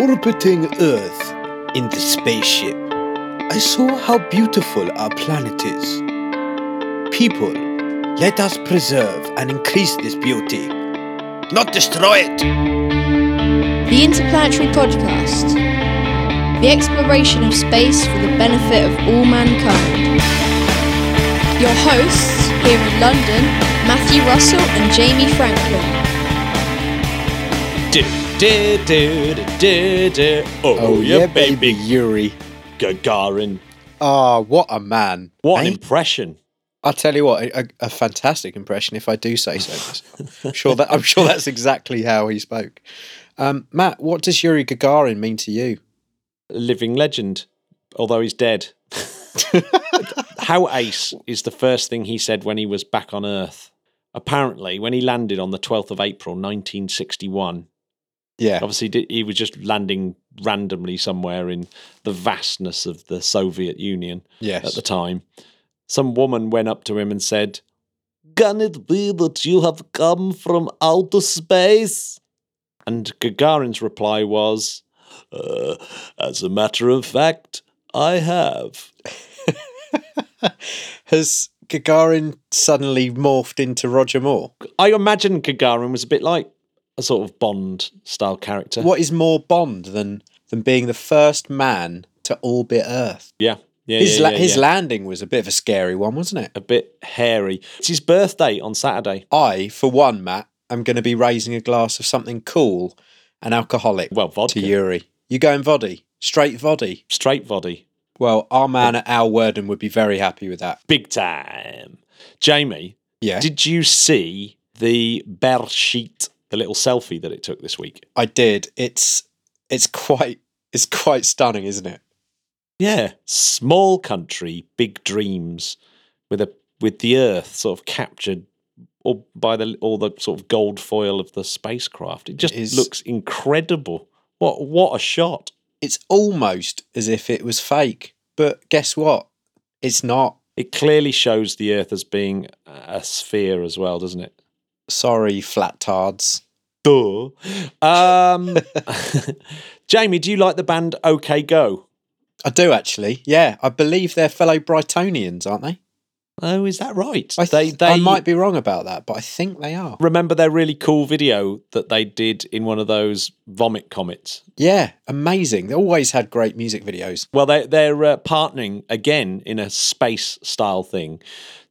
orbiting Earth in the spaceship, I saw how beautiful our planet is. People, let us preserve and increase this beauty, not destroy it. The Interplanetary Podcast. The exploration of space for the benefit of all mankind. Your hosts here in London, Matthew Russell and Jamie Franklin. Oh yeah, baby, Yuri Gagarin. Ah, what a man. What an impression. I'll tell you what, a fantastic impression, if I do say so. I'm sure that's exactly how he spoke. Matt, what does Yuri Gagarin mean to you? A living legend, although he's dead. How ace is the first thing he said when he was back on Earth. Apparently, when he landed on the 12th of April, 1961, yeah, obviously he was just landing randomly somewhere in the vastness of the Soviet Union, yes, at the time. Some woman went up to him and said, "Can it be that you have come from outer space?" And Gagarin's reply was, "As a matter of fact, I have." Has Gagarin suddenly morphed into Roger Moore? I imagine Gagarin was a bit like a sort of Bond-style character. What is more Bond than being the first man to orbit Earth? Yeah. His landing was a bit of a scary one, wasn't it? A bit hairy. It's his birthday on Saturday. I, for one, Matt, am going to be raising a glass of something cool and alcoholic. Well, vodka. To Yuri. You going voddy? Straight voddy? Straight voddy. Well, our man at Al Worden would be very happy with that. Big time. Jamie, yeah, did you see the Bersheet, the little selfie that it took this week? I did. It's quite stunning, isn't it? Yeah. Small country, big dreams, with the Earth sort of captured or by all the sort of gold foil of the spacecraft. It just looks incredible. What a shot. It's almost as if it was fake, but guess what? It's not. It clearly shows the Earth as being a sphere as well, doesn't it? Sorry, flat tards. Duh. Jamie, do you like the band OK Go? I do, actually. Yeah, I believe they're fellow Brightonians, aren't they? Oh, is that right? I might be wrong about that, but I think they are. Remember their really cool video that they did in one of those vomit comets? Yeah, amazing. They always had great music videos. Well, they're partnering again in a space-style thing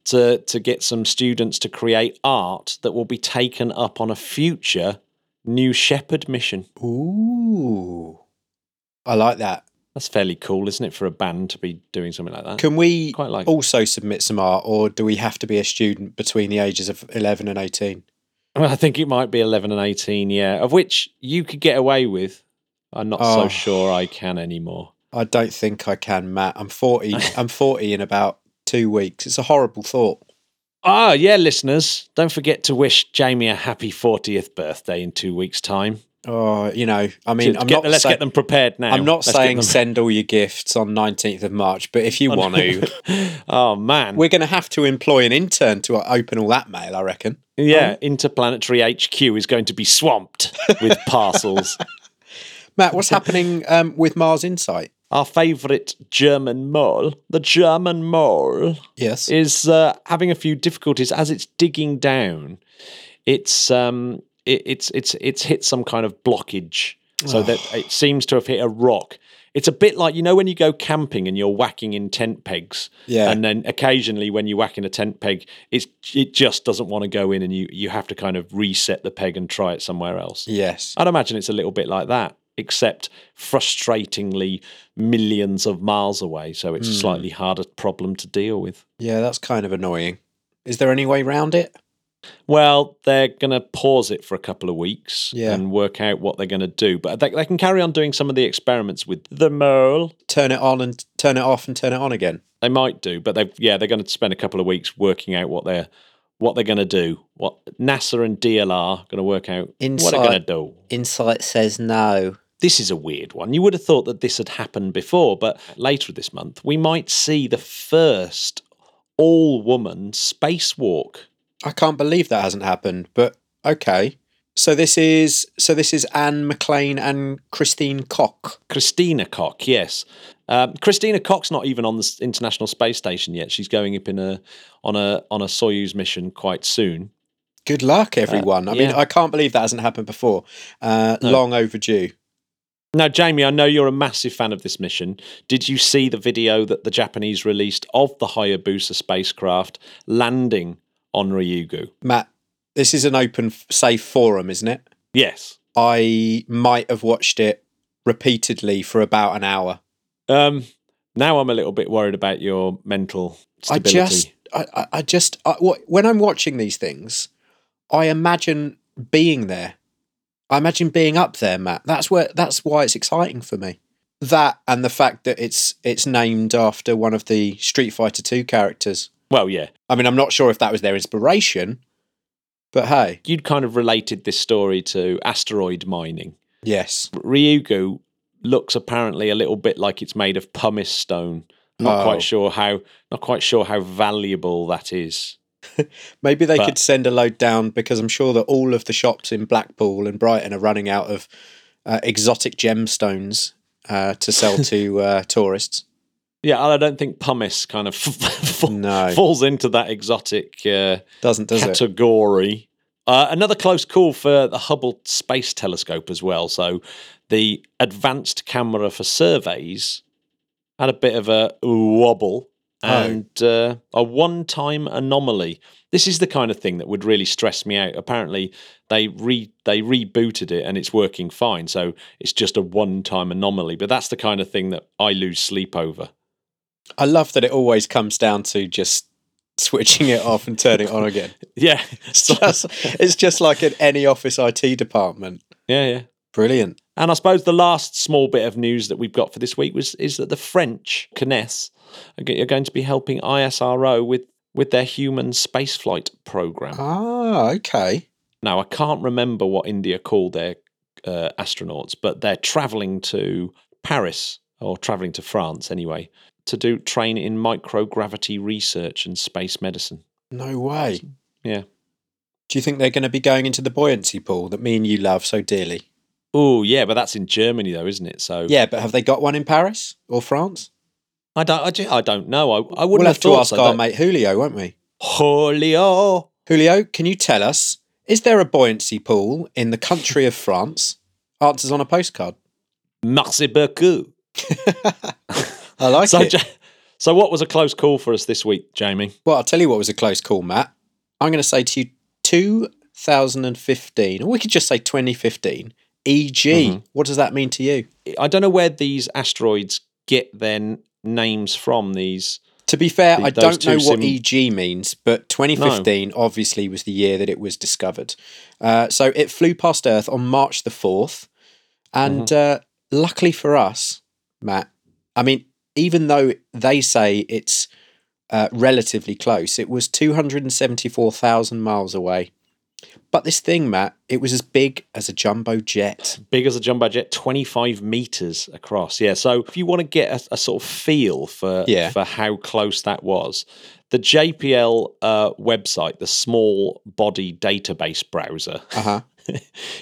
to get some students to create art that will be taken up on a future New Shepherd mission. Ooh, I like that. That's fairly cool, isn't it, for a band to be doing something like that? Can we also submit some art, or do we have to be a student between the ages of 11 and 18? Well, I think it might be 11 and 18, yeah, of which you could get away with. I'm not so sure I can anymore. I don't think I can, Matt. I'm 40. I'm 40 in about 2 weeks. It's a horrible thought. Oh, yeah, listeners, don't forget to wish Jamie a happy 40th birthday in 2 weeks' time. Oh, you know, I mean, let's get them prepared now. I'm not saying send all your gifts on 19th of March, but if you want to. Oh, man. We're going to have to employ an intern to open all that mail, I reckon. Yeah, Interplanetary HQ is going to be swamped with parcels. Matt, what's happening with Mars Insight? Our favourite German mole, the German mole, yes, is having a few difficulties as it's digging down. It's hit some kind of blockage, so that it seems to have hit a rock. It's a bit like, you know, when you go camping and you're whacking in tent pegs, yeah, and then occasionally when you whack in a tent peg, it just doesn't want to go in, and you have to kind of reset the peg and try it somewhere else. Yes. I'd imagine it's a little bit like that, except frustratingly millions of miles away, so it's a slightly harder problem to deal with. Yeah, that's kind of annoying. Is there any way around it? Well, they're going to pause it for a couple of weeks, yeah, and work out what they're going to do. But they can carry on doing some of the experiments with the mole. Turn it on and turn it off and turn it on again. They might do, but they're going to spend a couple of weeks working out what they're going to do. What NASA and DLR are going to work out what they're going to do. Insight says no. This is a weird one. You would have thought that this had happened before, but later this month, we might see the first all-woman spacewalk. I can't believe that hasn't happened, but okay. So this is Anne McLean and Christine Koch. Christina Koch, yes. Christina Koch's not even on the International Space Station yet. She's going up in on a Soyuz mission quite soon. Good luck, everyone. I mean, I can't believe that hasn't happened before. No. Long overdue. Now, Jamie, I know you're a massive fan of this mission. Did you see the video that the Japanese released of the Hayabusa spacecraft landing on Ryugu? Matt, this is an open, safe forum, isn't it? Yes. I might have watched it repeatedly for about an hour. Now I'm a little bit worried about your mental stability. When I'm watching these things, I imagine being there. I imagine being up there, Matt. That's why it's exciting for me. That and the fact that it's named after one of the Street Fighter 2 characters. Well, yeah. I mean, I'm not sure if that was their inspiration, but hey. You'd kind of related this story to asteroid mining. Yes. Ryugu looks apparently a little bit like it's made of pumice stone. Not quite sure how valuable that is. Maybe they could send a load down, because I'm sure that all of the shops in Blackpool and Brighton are running out of exotic gemstones to sell to tourists. Yeah, I don't think pumice kind of falls into that exotic does category. It? Another close call for the Hubble Space Telescope as well. So the advanced camera for surveys had a bit of a wobble. And a one-time anomaly. This is the kind of thing that would really stress me out. Apparently, they rebooted it and it's working fine, so it's just a one-time anomaly. But that's the kind of thing that I lose sleep over. I love that it always comes down to just switching it off and turning it on again. Yeah. It's just like at any office IT department. Yeah. Brilliant. And I suppose the last small bit of news that we've got for this week is that the French, CNES, are going to be helping ISRO with their human spaceflight program. Ah, okay. Now, I can't remember what India called their astronauts, but they're travelling to Paris, or travelling to France anyway, to do train in microgravity research and space medicine. No way. Yeah. Do you think they're going to be going into the buoyancy pool that me and you love so dearly? Oh, yeah, but that's in Germany, though, isn't it? So yeah, but have they got one in Paris or France? I don't know. I wouldn't have thought. We'll have to ask our mate Julio, won't we? Julio, can you tell us, is there a buoyancy pool in the country of France? Answers on a postcard. Merci beaucoup. I like it. So what was a close call for us this week, Jamie? Well, I'll tell you what was a close call, Matt. I'm going to say to you 2015, or we could just say 2015, EG. Mm-hmm. What does that mean to you? I don't know where these asteroids get their names from. These, to be fair, I don't know what EG means, but 2015 obviously was the year that it was discovered, so it flew past Earth on March the 4th, and luckily for us, Matt, I mean, even though they say it's relatively close, it was 274,000 miles away. But this thing, Matt, it was as big as a jumbo jet. 25 metres across. Yeah, so if you want to get a sort of feel for how close that was, the JPL website, the Small Body Database Browser,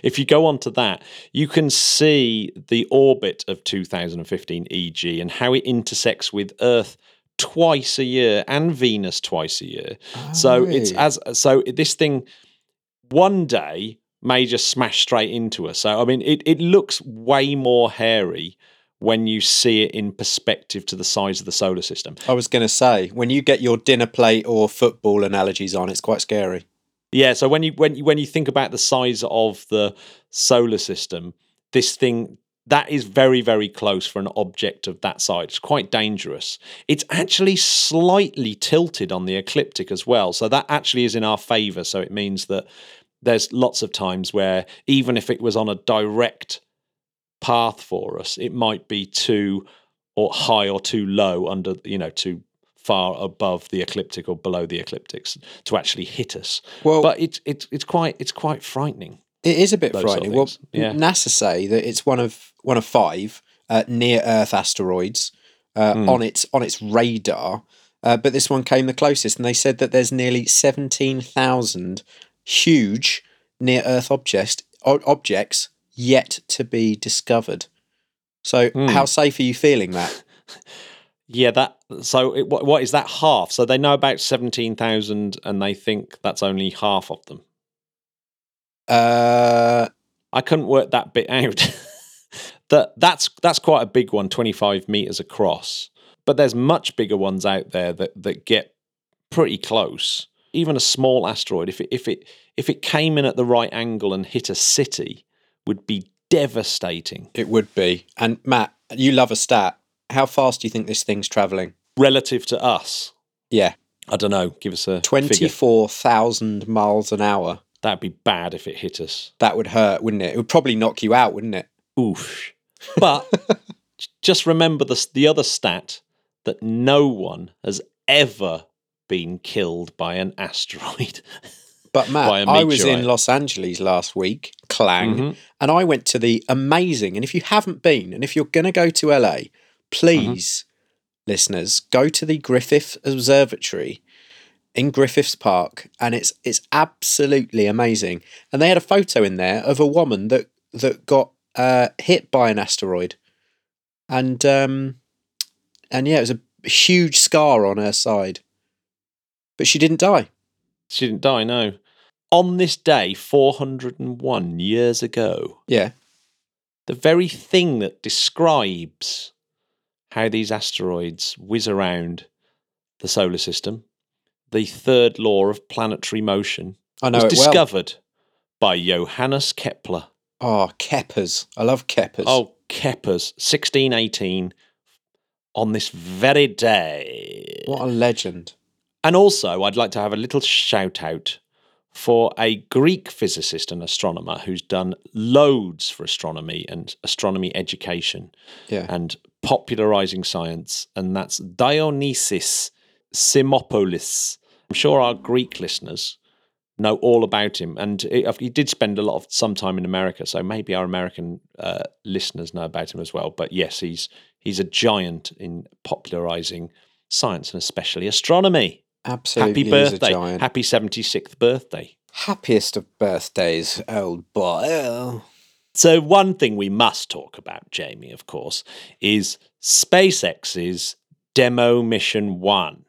if you go onto that, you can see the orbit of 2015 EG and how it intersects with Earth twice a year and Venus twice a year. Oh. So this thing one day may just smash straight into us. So, I mean, it looks way more hairy when you see it in perspective to the size of the solar system. I was going to say, when you get your dinner plate or football analogies on, it's quite scary. Yeah, so when you think about the size of the solar system, this thing, that is very, very close for an object of that size. It's quite dangerous. It's actually slightly tilted on the ecliptic as well. So that actually is in our favour. So it means that there's lots of times where even if it was on a direct path for us, it might be too or high or too low under, too far above the ecliptic or below the ecliptics to actually hit us. Well, but it's quite frightening. It is a bit frightening. Well, yeah. NASA say that it's one of five near-Earth asteroids on its radar, but this one came the closest, and they said that there's nearly 17,000 huge near-Earth objects objects yet to be discovered. So how safe are you feeling that? Yeah, that. So what is that half? So they know about 17,000 and they think that's only half of them. I couldn't work that bit out. that's quite a big one, 25 meters across. But there's much bigger ones out there that get pretty close. Even a small asteroid, if it came in at the right angle and hit a city, would be devastating. It would be. And Matt, you love a stat. How fast do you think this thing's travelling? Relative to us? Yeah. I don't know. Give us a 24,000 miles an hour. That'd be bad if it hit us. That would hurt, wouldn't it? It would probably knock you out, wouldn't it? Oof. But just remember the other stat, that no one has ever been killed by an asteroid. But Matt, I was in Los Angeles last week, and I went to the amazing, and if you haven't been, and if you're going to go to LA... Please, listeners, go to the Griffith Observatory in Griffiths Park, and it's absolutely amazing. And they had a photo in there of a woman that got hit by an asteroid, and yeah, it was a huge scar on her side, but she didn't die. She didn't die. No. On this day, 401 years ago. Yeah. The very thing that describes how these asteroids whiz around the solar system, the third law of planetary motion, was discovered by Johannes Kepler. Oh, Keppers. I love Keppers. Oh, Keppers. 1618, on this very day. What a legend. And also, I'd like to have a little shout-out for a Greek physicist and astronomer who's done loads for astronomy and astronomy education and popularising science, and that's Dionysius Simopoulos. I'm sure our Greek listeners know all about him, and he did spend some time in America, so maybe our American listeners know about him as well. But yes, he's a giant in popularising science, and especially astronomy. Absolutely. Happy birthday. Happy 76th birthday. Happiest of birthdays, old boy. So one thing we must talk about, Jamie, of course, is SpaceX's Demo Mission 1.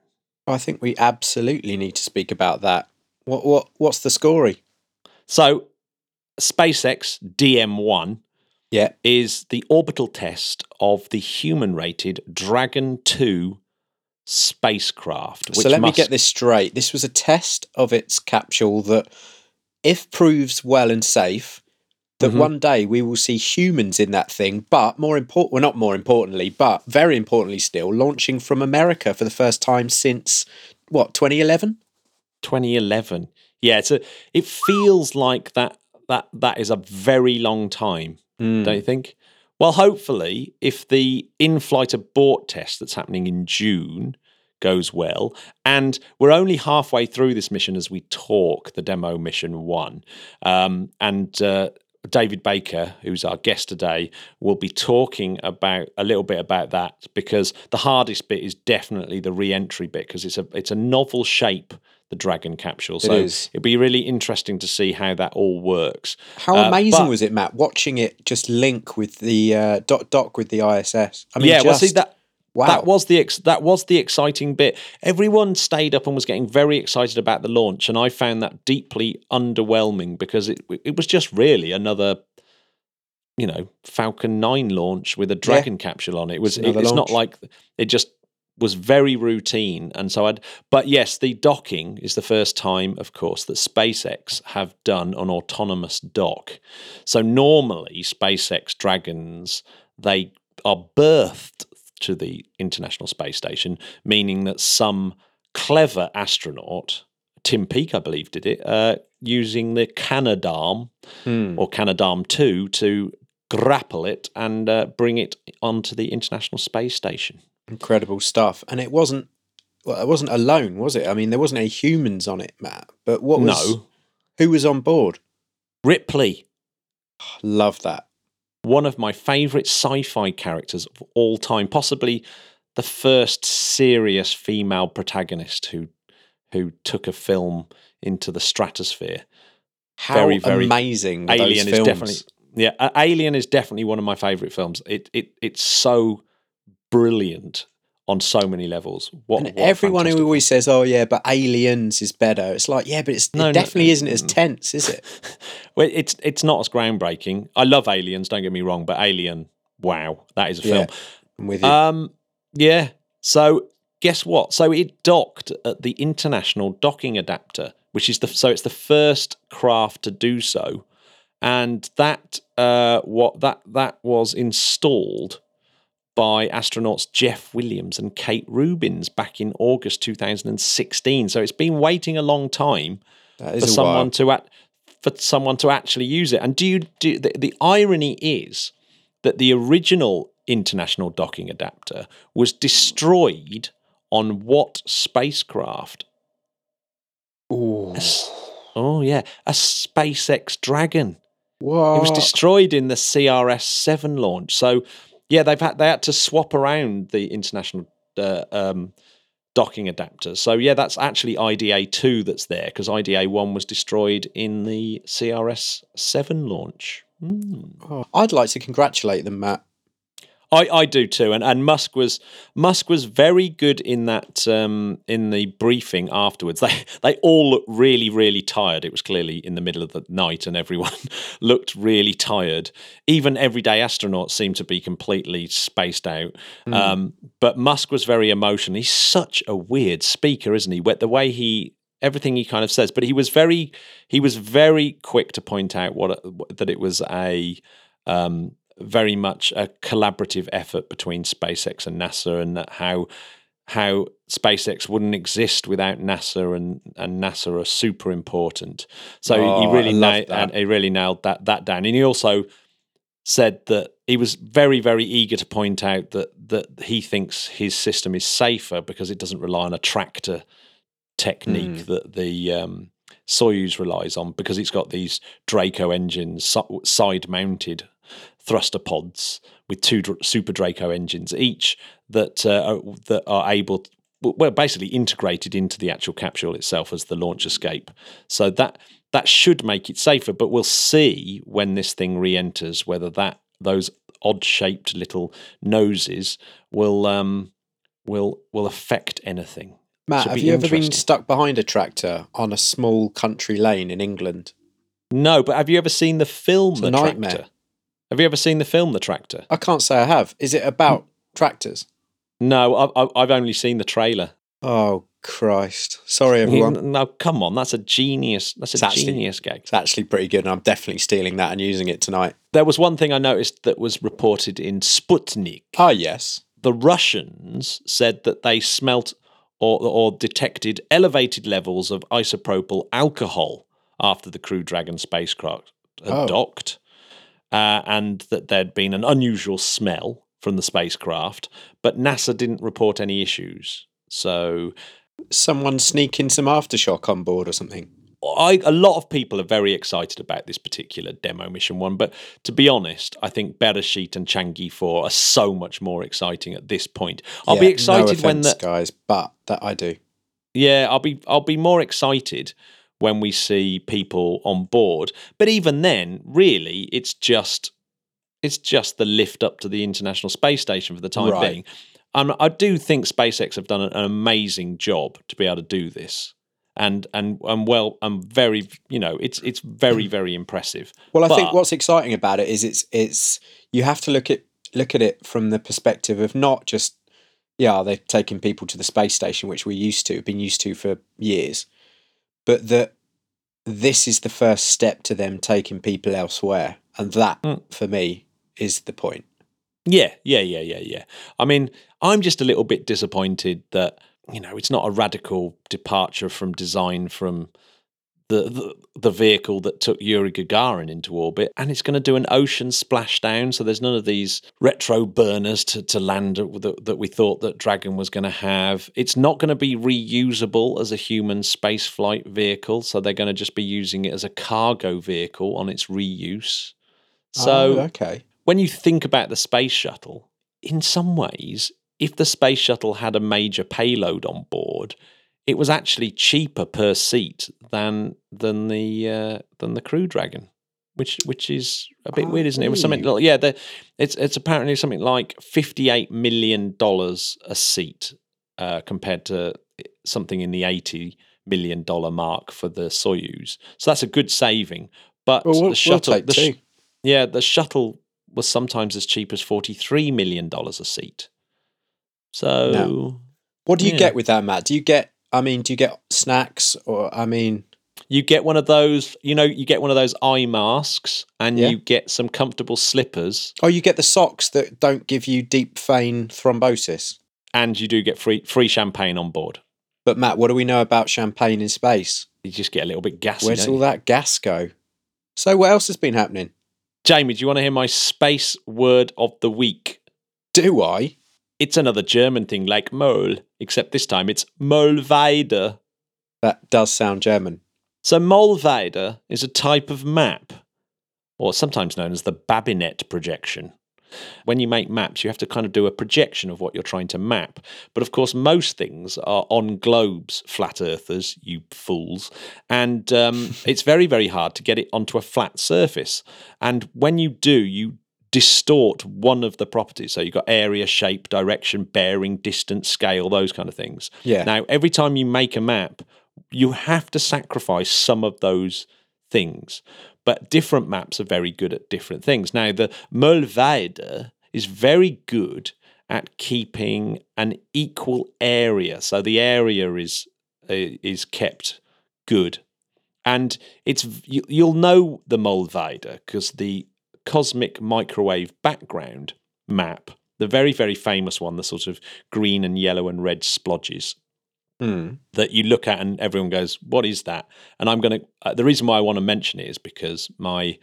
I think we absolutely need to speak about that. What's the story? So SpaceX DM1 is the orbital test of the human-rated Dragon 2 spacecraft. So let me get this straight. This was a test of its capsule that, if proves well and safe, that one day we will see humans in that thing, but very importantly still, launching from America for the first time since, 2011? 2011. Yeah, it feels like that is a very long time, don't you think? Well, hopefully, if the in-flight abort test that's happening in June goes well, and we're only halfway through this mission as we talk, the Demo Mission 1, and David Baker, who's our guest today, will be talking about a little bit about that, because the hardest bit is definitely the re-entry bit, because it's a novel shape, the Dragon capsule. So it'd be really interesting to see how that all works. How amazing was it, Matt, watching it just link with the dock with the ISS? I mean, that was the exciting bit. Everyone stayed up and was getting very excited about the launch, and I found that deeply underwhelming, because it was just really another, Falcon 9 launch with a Dragon capsule on it. It's not like it just was very routine. And so but yes, the docking is the first time, of course, that SpaceX have done an autonomous dock. So normally SpaceX Dragons, they are berthed to the International Space Station, meaning that some clever astronaut, Tim Peake, I believe, did it, using the Canadarm or Canadarm 2 to grapple it and bring it onto the International Space Station. Incredible stuff. And it wasn't alone, was it? I mean, there wasn't any humans on it, Matt. But who was on board? Ripley. Oh, love that. One of my favourite sci-fi characters of all time, possibly the first serious female protagonist who took a film into the stratosphere. How very, very amazing! Alien is definitely, yeah. Alien is definitely one of my favourite films. It's so brilliant on so many levels. What everyone who always says, "Oh yeah, but Aliens is better," it's like, yeah, but it definitely isn't as tense, is it? Well, it's not as groundbreaking. I love Aliens, don't get me wrong, but Alien, wow, that is a film. I'm with you. Yeah. So guess what? So it docked at the International Docking Adapter, which is it's the first craft to do so, and that was installed by astronauts Jeff Williams and Kate Rubins back in August 2016. So it's been waiting a long time for someone to actually use it. And the irony is that the original International Docking Adapter was destroyed on what spacecraft? Ooh. A SpaceX Dragon. What? It was destroyed in the CRS-7 launch. So, yeah, they had to swap around the International Docking Adapter. So, yeah, that's actually IDA-2 that's there, because IDA-1 was destroyed in the CRS-7 launch. Mm. Oh, I'd like to congratulate them, Matt. I do too, and Musk was very good in that in the briefing afterwards. They all looked really, really tired. It was clearly in the middle of the night, and everyone looked really tired. Even everyday astronauts seemed to be completely spaced out. Mm. But Musk was very emotional. He's such a weird speaker, isn't he? The way everything he kind of says, but he was very quick to point out that it was a. Very much a collaborative effort between SpaceX and NASA, and how SpaceX wouldn't exist without NASA, and NASA are super important. So he really nailed that down. And he also said that he was very, very eager to point out that he thinks his system is safer because it doesn't rely on a tractor technique that the Soyuz relies on, because it's got these Draco engines, side-mounted thruster pods with two Super Draco engines each that are able to, basically integrated into the actual capsule itself as the launch escape. So that should make it safer, but we'll see when this thing re-enters whether those odd-shaped little noses will affect anything. Matt, have you ever been stuck behind a tractor on a small country lane in England? No, but have you ever seen the film The Tractor? Have you ever seen the film The Tractor? I can't say I have. Is it about tractors? No, I've only seen the trailer. Oh, Christ. Sorry, everyone. No, come on. That's a genius. Genius gag. It's actually pretty good, and I'm definitely stealing that and using it tonight. There was one thing I noticed that was reported in Sputnik. Ah, yes. The Russians said that they smelt or detected elevated levels of isopropyl alcohol after the Crew Dragon spacecraft had docked. And that there'd been an unusual smell from the spacecraft, but NASA didn't report any issues. So someone sneaking some aftershock on board or something. A lot of people are very excited about this particular demo mission one, but to be honest, I think Bersheet and Changi 4 are so much more exciting at this point. I'll be excited Yeah, I'll be more excited when we see people on board. But even then, really, it's just the lift up to the International Space Station for the time being. I do think SpaceX have done an amazing job to be able to do this. And very, it's very, very impressive. Well, I think what's exciting about it is it's you have to look at it from the perspective of not just, they're taking people to the space station, which we're been used to for years. But that this is the first step to them taking people elsewhere. And that, for me, is the point. Yeah. I mean, I'm just a little bit disappointed that, it's not a radical departure from design from the vehicle that took Yuri Gagarin into orbit, and it's going to do an ocean splashdown, so there's none of these retro burners to land that we thought that Dragon was going to have. It's not going to be reusable as a human spaceflight vehicle, so they're going to just be using it as a cargo vehicle on its reuse. So when you think about the space shuttle, in some ways, if the space shuttle had a major payload on board, it was actually cheaper per seat than the Crew Dragon, which is a bit weird, isn't it? It was something like, it's apparently something like $58 million a seat, compared to something in the $80 million mark for the Soyuz. So that's a good saving. But the shuttle, the shuttle was sometimes as cheap as $43 million a seat. So, what do you get with that, Matt? Do you get snacks, or you get one of those? You get one of those eye masks, and you get some comfortable slippers. Oh, you get the socks that don't give you deep vein thrombosis, and you do get free champagne on board. But Matt, what do we know about champagne in space? You just get a little bit gassy. Where's all that gas go? So what else has been happening? Jamie, do you want to hear my space word of the week? Do I? It's another German thing like Mole, except this time it's Mollweide. That does sound German. So Mollweide is a type of map, or sometimes known as the Babinet projection. When you make maps, you have to kind of do a projection of what you're trying to map. But of course, most things are on globes, flat earthers, you fools. And it's very, very hard to get it onto a flat surface. And when you do, you distort one of the properties. So you've got area, shape, direction, bearing, distance, scale, those kind of things. Yeah. Now, every time you make a map, you have to sacrifice some of those things. But different maps are very good at different things. Now, the Mollweide is very good at keeping an equal area. So the area is kept good. And you'll know the Mollweide because the Cosmic microwave background map, the very, very famous one, the sort of green and yellow and red splodges that you look at and everyone goes, what is that? And I'm going to, the reason why I want to mention it is because my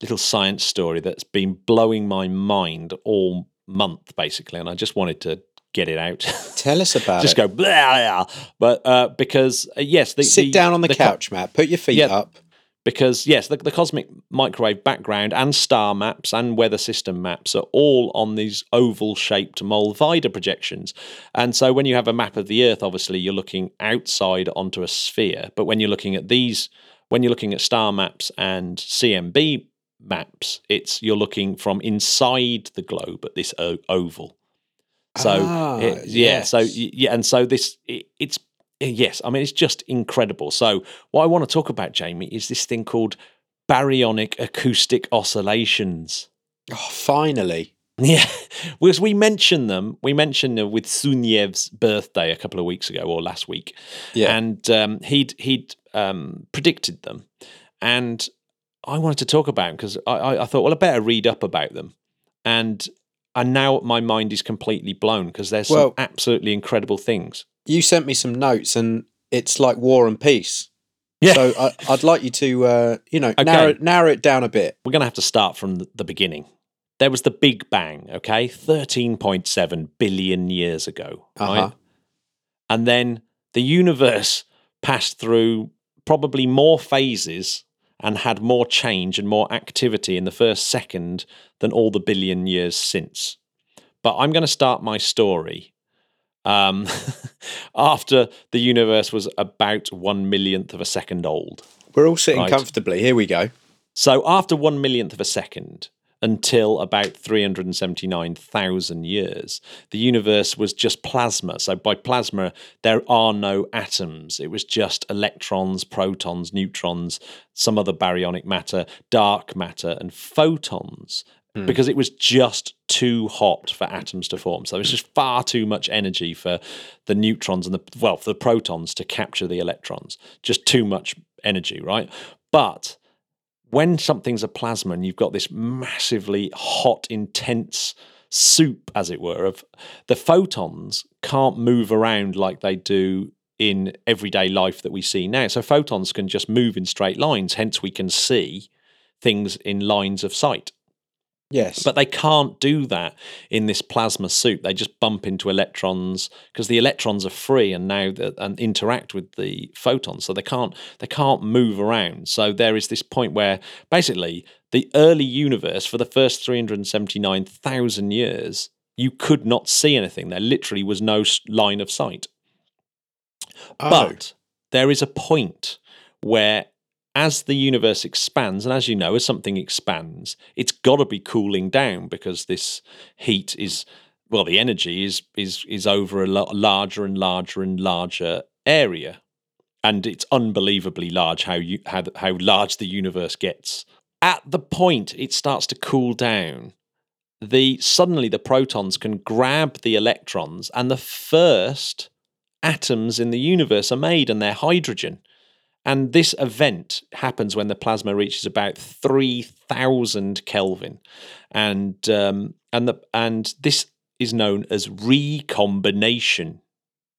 little science story that's been blowing my mind all month, basically, and I just wanted to get it out. Tell us about it. Just go, blah, blah. But because, yes. Sit down on the couch, Matt. Put your feet up. Because, yes, the cosmic microwave background and star maps and weather system maps are all on these oval-shaped Mollweide projections. And so when you have a map of the Earth, obviously you're looking outside onto a sphere. But when you're looking at these, when you're looking at star maps and CMB maps, you're looking from inside the globe at this oval. So, Yes, I mean, it's just incredible. So what I want to talk about, Jamie, is this thing called baryonic acoustic oscillations. Oh, finally. Yeah, because we mentioned them with Sunev's birthday a couple of weeks ago or last week. Yeah. And he'd predicted them. And I wanted to talk about them because I thought, well, I better read up about them. And now my mind is completely blown because there's some absolutely incredible things. You sent me some notes, and it's like War and Peace. Yeah. So I'd like you to, narrow it down a bit. We're going to have to start from the beginning. There was the Big Bang, okay, 13.7 billion years ago, right? And then the universe passed through probably more phases and had more change and more activity in the first second than all the billion years since. But I'm going to start my story after the universe was about 1/1,000,000th of a second old. We're all sitting comfortably. Here we go. So after 1/1,000,000th of a second until about 379,000 years, the universe was just plasma. So by plasma, there are no atoms. It was just electrons, protons, neutrons, some other baryonic matter, dark matter, and photons. Because it was just too hot for atoms to form. So it was just far too much energy for the neutrons and for the protons to capture the electrons. Just too much energy, right? But when something's a plasma and you've got this massively hot, intense soup, as it were, of the photons can't move around like they do in everyday life that we see now. So photons can just move in straight lines. Hence, we can see things in lines of sight. Yes. But they can't do that in this plasma soup. They just bump into electrons because the electrons are free and now and interact with the photons. So they can't move around. So there is this point where basically the early universe for the first 379,000 years, you could not see anything. There literally was no line of sight. Oh. But there is a point where, as the universe expands, and as you know, as something expands, it's got to be cooling down because this heat is, well, the energy is over a larger and larger and larger area, and it's unbelievably large how large the universe gets. At the point it starts to cool down, suddenly the protons can grab the electrons, and the first atoms in the universe are made, and they're hydrogen. And this event happens when the plasma reaches about 3,000 Kelvin, and this is known as recombination.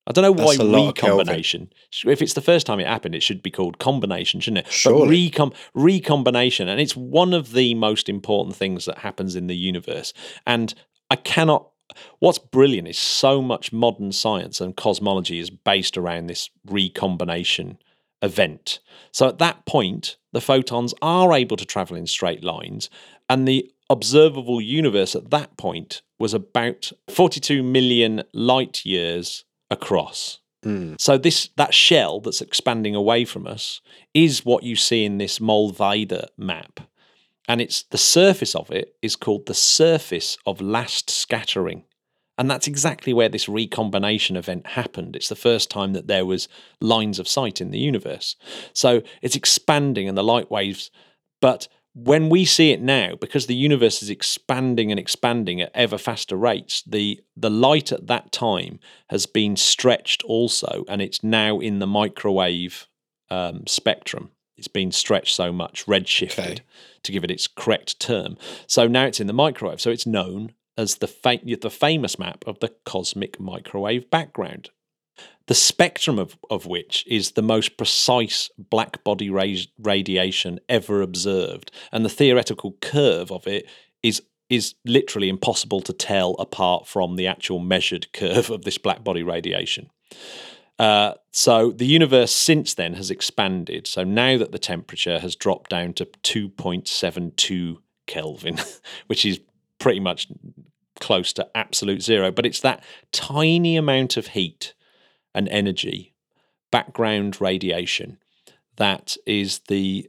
I don't know why recombination. If it's the first time it happened, it should be called combination, shouldn't it? Sure. Recombination, and it's one of the most important things that happens in the universe. And I cannot. What's brilliant is so much modern science and cosmology is based around this recombination event. So at that point, the photons are able to travel in straight lines, and the observable universe at that point was about 42 million light years across. So that shell that's expanding away from us is what you see in this Mollweide map, and it's the surface of it is called the surface of last scattering. And that's exactly where this recombination event happened. It's the first time that there was lines of sight in the universe. So it's expanding and the light waves. But when we see it now, because the universe is expanding and expanding at ever faster rates, the light at that time has been stretched also, and it's now in the microwave spectrum. It's been stretched so much, redshifted, to give it its correct term. So now it's in the microwave. So it's known as the famous map of the cosmic microwave background, the spectrum of which is the most precise black body radiation ever observed, and the theoretical curve of it is literally impossible to tell apart from the actual measured curve of this black body radiation. So the universe since then has expanded. So now that the temperature has dropped down to 2.72 Kelvin, which is pretty much close to absolute zero, but it's that tiny amount of heat and energy, background radiation, that is the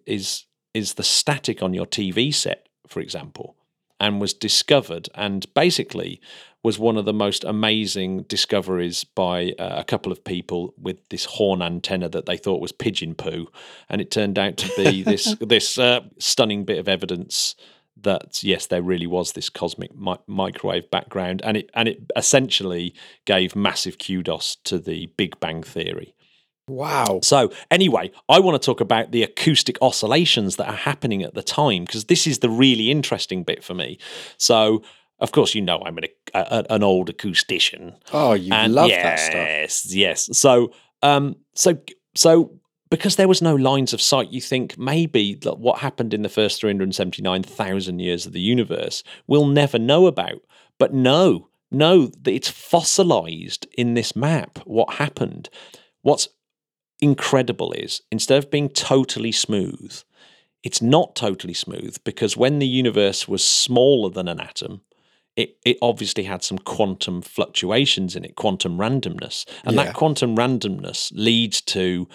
static on your TV set, for example, and was discovered, and basically was one of the most amazing discoveries by a couple of people with this horn antenna that they thought was pigeon poo, and it turned out to be this stunning bit of evidence that yes, there really was this cosmic microwave background, and it essentially gave massive kudos to the Big Bang theory. Wow. So anyway, I want to talk about the acoustic oscillations that are happening at the time, because this is the really interesting bit for me. So of course, you know, I'm an old acoustician. Oh, you love that stuff. Yes. So because there was no lines of sight, you think maybe that what happened in the first 379,000 years of the universe we'll never know about. But no, it's fossilized in this map, what happened. What's incredible is, instead of being totally smooth, it's not totally smooth, because when the universe was smaller than an atom, it obviously had some quantum fluctuations in it, quantum randomness. And that quantum randomness leads to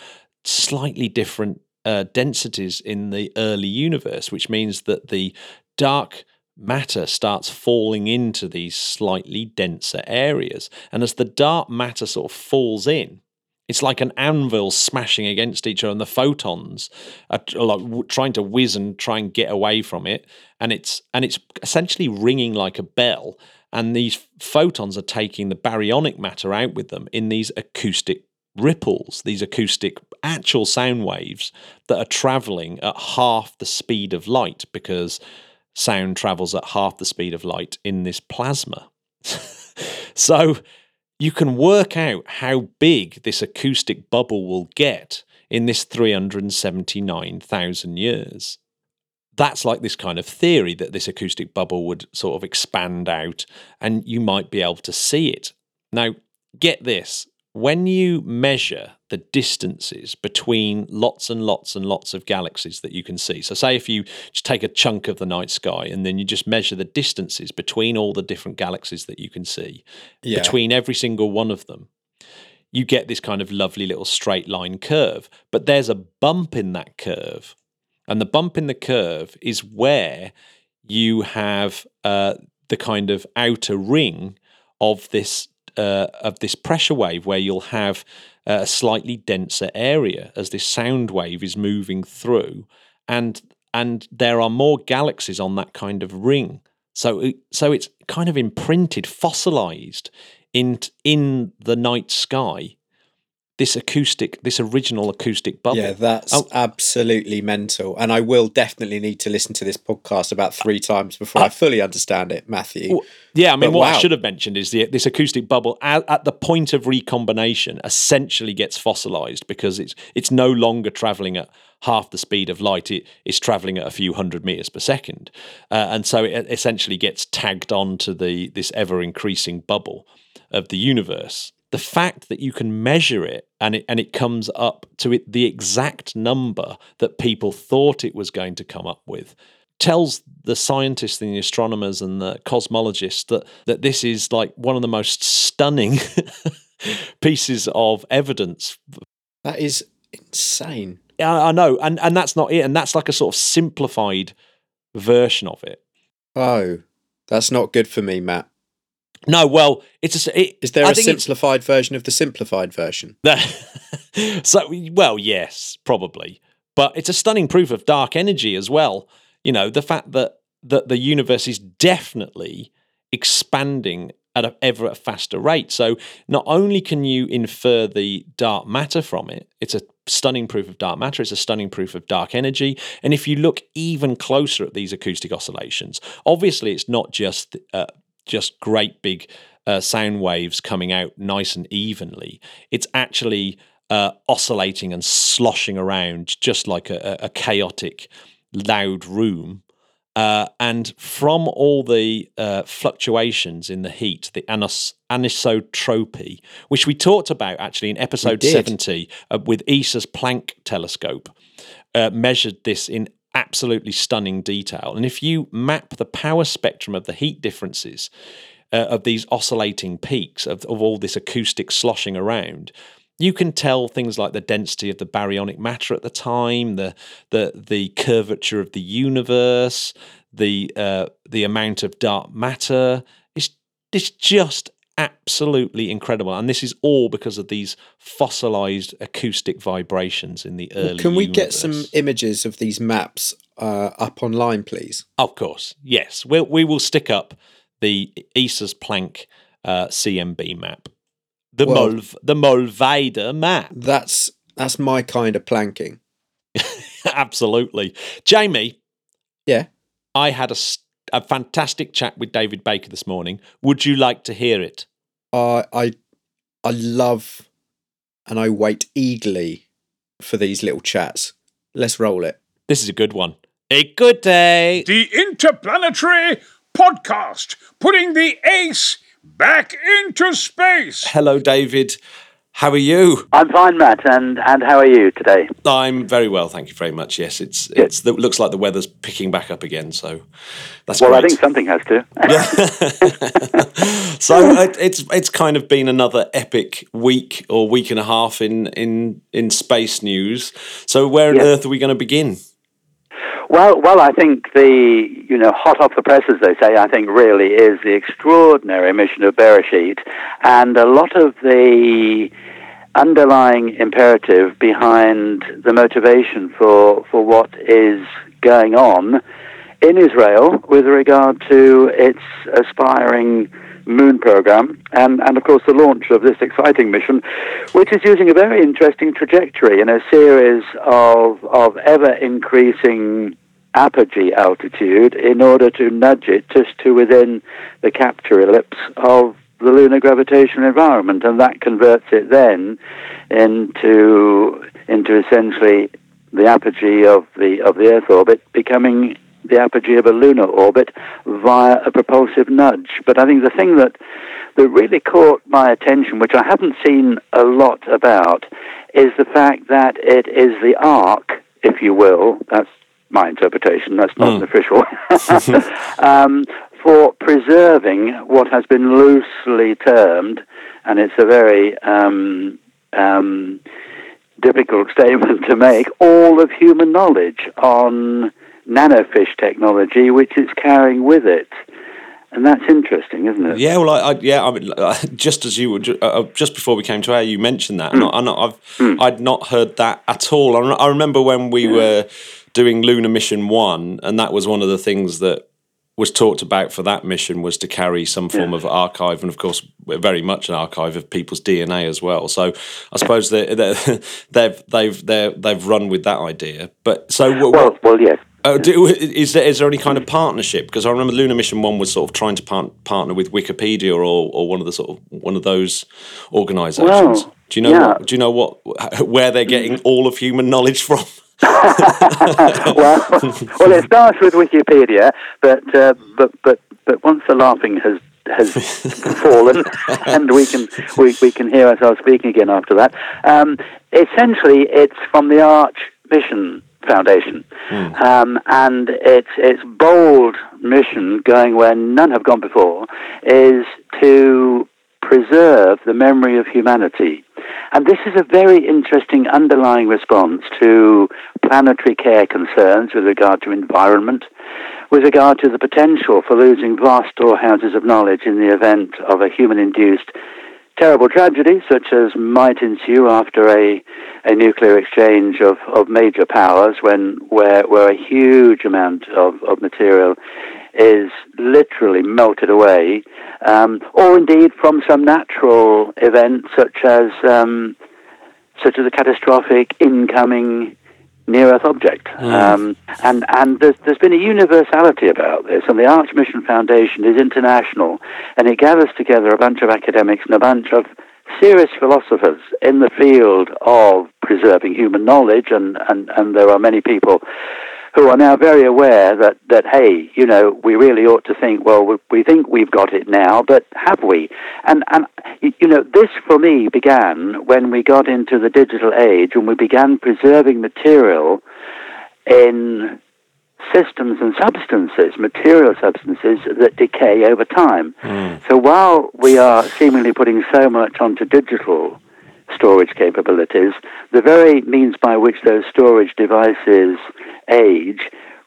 slightly different densities in the early universe, which means that the dark matter starts falling into these slightly denser areas. And as the dark matter sort of falls in, it's like an anvil smashing against each other, and the photons are like trying to whiz and try and get away from it. And it's essentially ringing like a bell. And these photons are taking the baryonic matter out with them in these acoustic ripples, these acoustic actual sound waves that are traveling at half the speed of light, because sound travels at half the speed of light in this plasma. So you can work out how big this acoustic bubble will get in this 379,000 years. That's like this kind of theory that this acoustic bubble would sort of expand out, and you might be able to see it. Now, get this. When you measure the distances between lots and lots and lots of galaxies that you can see, so say if you just take a chunk of the night sky and then you just measure the distances between all the different galaxies that you can see, between every single one of them, you get this kind of lovely little straight line curve. But there's a bump in that curve. And the bump in the curve is where you have the kind of outer ring of this pressure wave, where you'll have a slightly denser area as this sound wave is moving through, and there are more galaxies on that kind of ring. So it's kind of imprinted, fossilized in the night sky, this original acoustic bubble. Yeah, that's absolutely mental. And I will definitely need to listen to this podcast about 3 times before I fully understand it, Matthew. Well, yeah, I mean, I should have mentioned is this acoustic bubble at the point of recombination essentially gets fossilized, because it's no longer traveling at half the speed of light. It's traveling at a few hundred meters per second. And so it essentially gets tagged onto this ever-increasing bubble of the universe. The fact that you can measure it and it comes up to the exact number that people thought it was going to come up with tells the scientists and the astronomers and the cosmologists that this is like one of the most stunning pieces of evidence. That is insane. I know, and that's not it, and that's like a sort of simplified version of it. Oh, that's not good for me, Matt. No, well, is there a simplified version of the simplified version? So, well, yes, probably. But it's a stunning proof of dark energy as well. You know, the fact that the universe is definitely expanding at an ever faster rate. So not only can you infer the dark matter from it, it's a stunning proof of dark matter, it's a stunning proof of dark energy. And if you look even closer at these acoustic oscillations, obviously it's not just great big sound waves coming out nice and evenly. It's actually oscillating and sloshing around just like a chaotic, loud room. And from all the fluctuations in the heat, the anisotropy, which we talked about actually in episode 70 with ESA's Planck telescope, measured this in absolutely stunning detail. And if you map the power spectrum of the heat differences of these oscillating peaks of all this acoustic sloshing around, you can tell things like the density of the baryonic matter at the time, the curvature of the universe, the amount of dark matter. It's just absolutely incredible, and this is all because of these fossilized acoustic vibrations in the early universe. Can we get some images of these maps up online, please? Of course, yes. We will stick up the ESA's Planck CMB map, the Mollweide map. That's my kind of planking. Absolutely, Jamie. Yeah, I had a fantastic chat with David Baker this morning. Would you like to hear it? I love, and I wait eagerly for these little chats. Let's roll it. This is a good one. A good day. The Interplanetary Podcast, putting the ace back into space. Hello, David. How are you? I'm fine, Matt, and how are you today? I'm very well, thank you very much. Yes, it looks like the weather's picking back up again, so that's great. I think something has to. So it's kind of been another epic week or week and a half in space news. So where on earth are we going to begin? Well, I think hot off the press, as they say, I think really is the extraordinary mission of Bersheet, and a lot of the underlying imperative behind the motivation for what is going on in Israel with regard to its aspiring moon program, and of course the launch of this exciting mission, which is using a very interesting trajectory in a series of ever-increasing apogee altitude in order to nudge it just to within the capture ellipse of the lunar gravitational environment, and that converts it then into essentially the apogee of the Earth orbit becoming the apogee of a lunar orbit via a propulsive nudge. But I think the thing that really caught my attention, which I haven't seen a lot about, is the fact that it is the arc, if you will, that's my interpretation, that's not an official, for preserving what has been loosely termed, and it's a very difficult statement to make, all of human knowledge on nanofish technology, which it's carrying with it. And that's interesting, isn't it? Yeah, well, just before we came to air, you mentioned that, and I'd not heard that at all. I remember when we were doing Lunar Mission 1, and that was one of the things that was talked about for that mission was to carry some form of archive, and of course, very much an archive of people's DNA as well. So I suppose they've run with that idea. But so yes. Is there any kind of partnership? Because I remember Lunar Mission 1 was sort of trying to partner with Wikipedia or one of those organisations. Well, do you know where they're getting all of human knowledge from? well, it starts with Wikipedia, but once the laughing has fallen, and we can hear ourselves speaking again after that. Essentially, it's from the Arch Mission Foundation, and its bold mission, going where none have gone before, is to preserve the memory of humanity. And this is a very interesting underlying response to planetary care concerns with regard to environment, with regard to the potential for losing vast storehouses of knowledge in the event of a human-induced terrible tragedy, such as might ensue after a nuclear exchange of major powers, where a huge amount of material is literally melted away, or indeed from some natural event such as a catastrophic incoming near-Earth object. And there's been a universality about this, and the Arch Mission Foundation is international, and it gathers together a bunch of academics and a bunch of serious philosophers in the field of preserving human knowledge, and there are many people who are now very aware that hey, you know, we really ought to think, well, we think we've got it now, but have we? And you know, this for me began when we got into the digital age and we began preserving material in systems and substances, material substances that decay over time. So while we are seemingly putting so much onto digital storage capabilities, the very means by which those storage devices age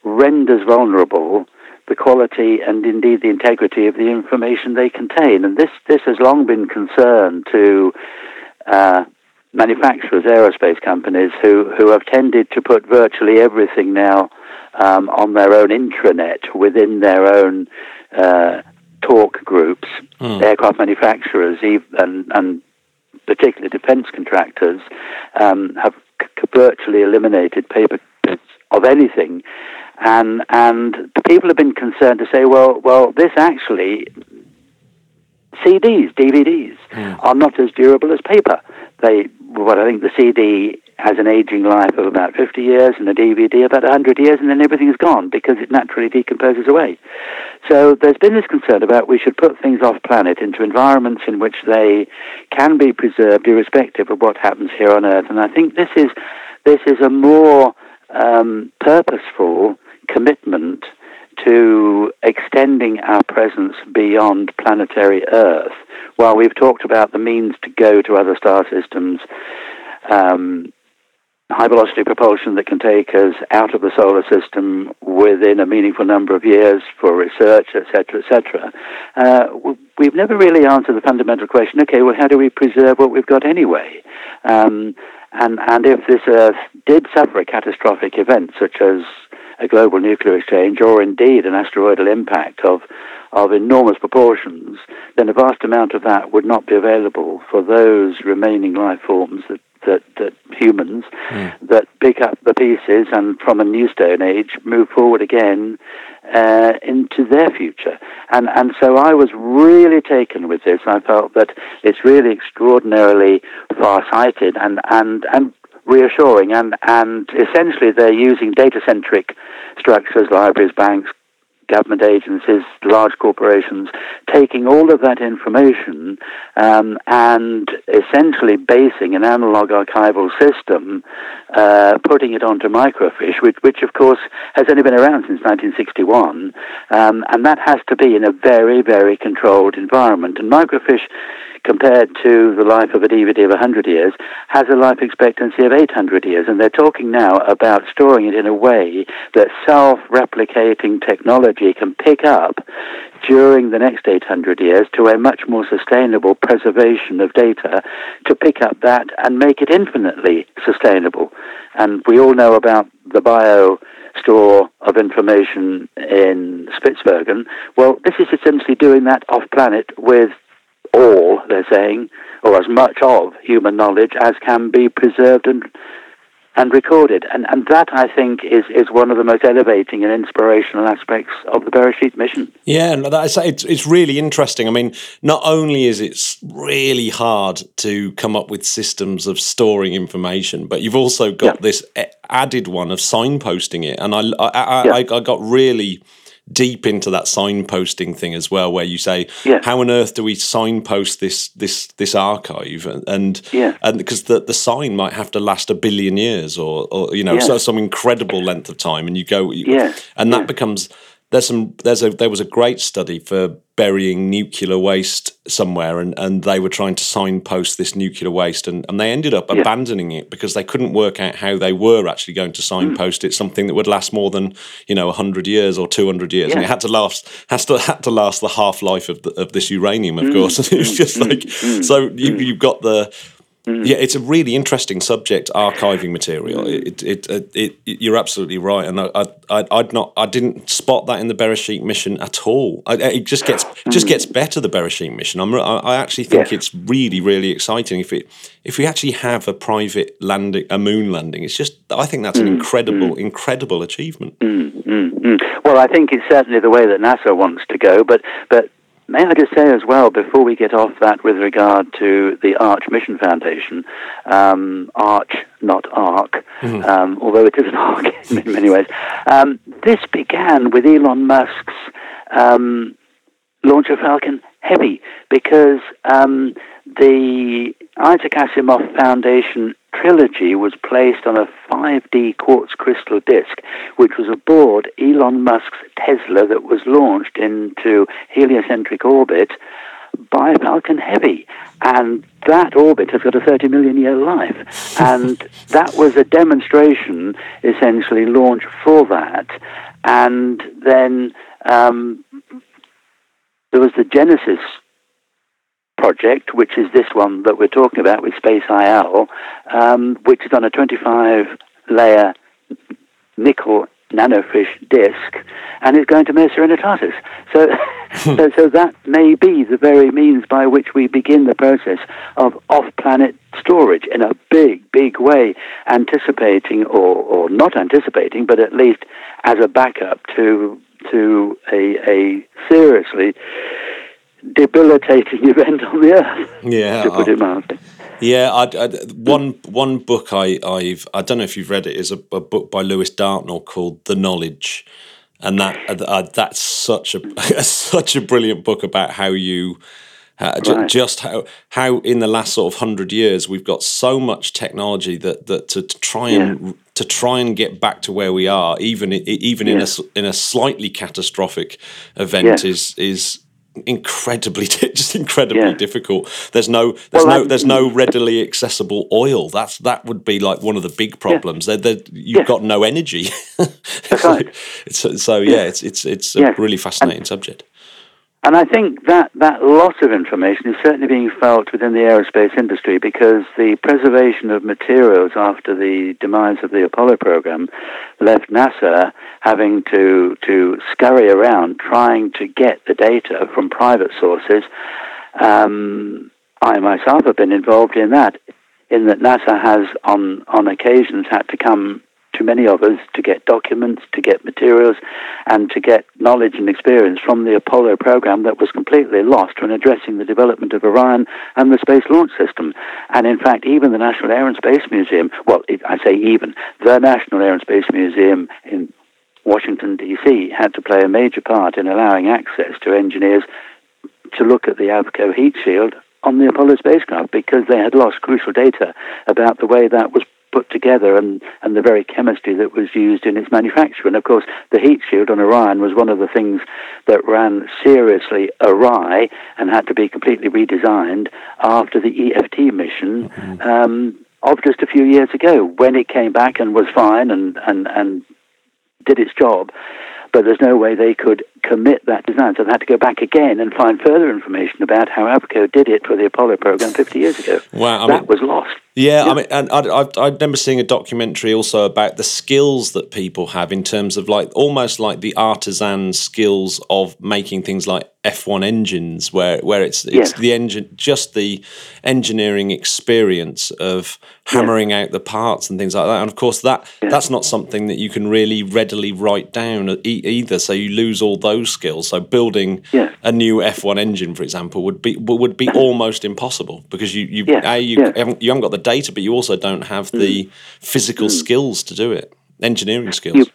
renders vulnerable the quality and indeed the integrity of the information they contain. And this has long been concern to manufacturers, aerospace companies, who have tended to put virtually everything now on their own intranet within their own talk groups. Aircraft manufacturers and particularly defence contractors have virtually eliminated paper of anything, and people have been concerned to say, well, this actually, CDs, DVDs are not as durable as paper. I think the CD has an aging life of about 50 years, and the DVD about 100 years, and then everything's gone because it naturally decomposes away. So there's been this concern about we should put things off-planet into environments in which they can be preserved irrespective of what happens here on Earth. And I think this is a more purposeful commitment to extending our presence beyond planetary Earth. While we've talked about the means to go to other star systems, high-velocity propulsion that can take us out of the solar system within a meaningful number of years for research, etc., etc., we've never really answered the fundamental question, okay, well, how do we preserve what we've got anyway? And if this Earth did suffer a catastrophic event, such as a global nuclear exchange, or indeed an asteroidal impact of enormous proportions, then a vast amount of that would not be available for those remaining life forms that humans that pick up the pieces and from a new stone age move forward again into their future. And so I was really taken with this. I felt that it's really extraordinarily far-sighted and reassuring, and essentially they're using data-centric structures, libraries, banks, government agencies, large corporations, taking all of that information and essentially basing an analog archival system, putting it onto microfiche, which of course has only been around since 1961, and that has to be in a very, very controlled environment. And microfiche compared to the life of a DVD of 100 years, has a life expectancy of 800 years. And they're talking now about storing it in a way that self-replicating technology can pick up during the next 800 years to a much more sustainable preservation of data, to pick up that and make it infinitely sustainable. And we all know about the bio store of information in Spitsbergen. Well, this is essentially doing that off-planet with all, they're saying, or as much of human knowledge as can be preserved and recorded. And that, I think, is one of the most elevating and inspirational aspects of the Beresheet mission. Yeah, no, it's really interesting. I mean, not only is it really hard to come up with systems of storing information, but you've also got this added one of signposting it. And I got really deep into that signposting thing as well, where you say, how on earth do we signpost this archive? And because the sign might have to last 1 billion years or so some incredible length of time, and you go and that becomes there was a great study for burying nuclear waste somewhere, and they were trying to signpost this nuclear waste, and they ended up abandoning it because they couldn't work out how they were actually going to signpost it, something that would last more than 100 years or 200 years. Yeah. And it had to last the half-life of this uranium, of course. And it was just you've got the... Yeah, it's a really interesting subject, archiving material. You're absolutely right, and I didn't spot that in the Beresheet mission at all. It just gets better, the Beresheet mission. I actually think it's really, really exciting. If we actually have a private landing, a moon landing, it's just, I think that's an incredible achievement. Well, I think it's certainly the way that NASA wants to go, but. May I just say as well, before we get off that, with regard to the Arch Mission Foundation, Arch, not Ark, although it is an ark in many ways, this began with Elon Musk's launch of Falcon Heavy, because the Isaac Asimov Foundation trilogy was placed on a 5D quartz crystal disc, which was aboard Elon Musk's Tesla that was launched into heliocentric orbit by Falcon Heavy. And that orbit has got a 30 million year life. And that was a demonstration, essentially, launch for that. And then there was the Genesis project, which is this one that we're talking about with Space IL, which is on a 25-layer nickel nanofish disc, and is going to Mesa Unitatis. So that may be the very means by which we begin the process of off-planet storage in a big, big way, anticipating, or not anticipating, but at least as a backup to a seriously debilitating event on the Earth, to put it mildly. Yeah, one book I don't know if you've read it, is a book by Lewis Dartnell called The Knowledge, and that's such a brilliant book about how you... just how in the last sort of 100 years we've got so much technology that to try and get back to where we are, even in a slightly catastrophic event, is incredibly difficult. There's no readily accessible oil. That would be like one of the big problems. You've got no energy. It's a really fascinating subject. And I think that loss of information is certainly being felt within the aerospace industry, because the preservation of materials after the demise of the Apollo program left NASA having to scurry around trying to get the data from private sources. I myself have been involved in that NASA has on occasions had to come to many of us to get documents, to get materials, and to get knowledge and experience from the Apollo program that was completely lost when addressing the development of Orion and the Space Launch System. And in fact, even the National Air and Space Museum, the National Air and Space Museum in Washington, D.C., had to play a major part in allowing access to engineers to look at the Avco heat shield on the Apollo spacecraft, because they had lost crucial data about the way that was put together and the very chemistry that was used in its manufacture. And, of course, the heat shield on Orion was one of the things that ran seriously awry and had to be completely redesigned after the EFT mission of just a few years ago, when it came back and was fine and did its job. But there's no way they could commit that design. So they had to go back again and find further information about how Abaco did it for the Apollo program 50 years ago. Wow, that was lost. Yeah, I mean, and I remember seeing a documentary also about the skills that people have in terms of like almost like the artisan skills of making things like F1 engines, where it's the engine, just the engineering experience of hammering out the parts and things like that. And of course, that's not something that you can really readily write down either. So you lose all those skills. So building a new F1 engine, for example, would be almost impossible because you haven't got the data, but you also don't have the physical skills to do it, engineering skills.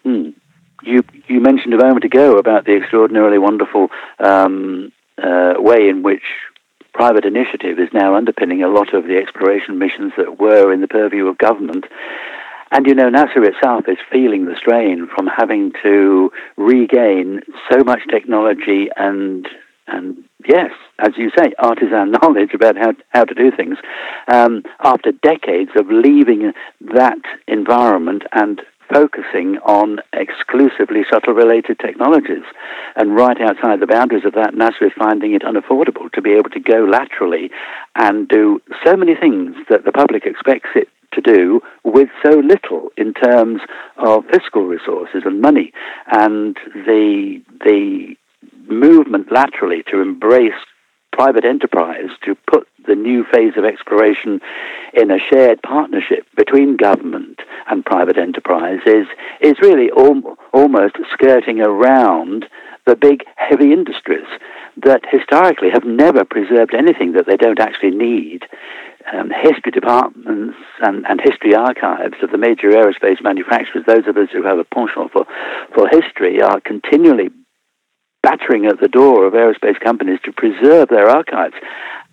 You mentioned a moment ago about the extraordinarily wonderful way in which private initiative is now underpinning a lot of the exploration missions that were in the purview of government. And, you know, NASA itself is feeling the strain from having to regain so much technology and yes, as you say, artisan knowledge about how to do things after decades of leaving that environment and focusing on exclusively shuttle-related technologies. And right outside the boundaries of that, NASA is finding it unaffordable to be able to go laterally and do so many things that the public expects it to do with so little in terms of fiscal resources and money. And the movement laterally to embrace private enterprise, to put the new phase of exploration in a shared partnership between government and private enterprise is really almost skirting around the big heavy industries that historically have never preserved anything that they don't actually need. History departments and history archives of the major aerospace manufacturers, those of us who have a penchant for history, are continually battering at the door of aerospace companies to preserve their archives.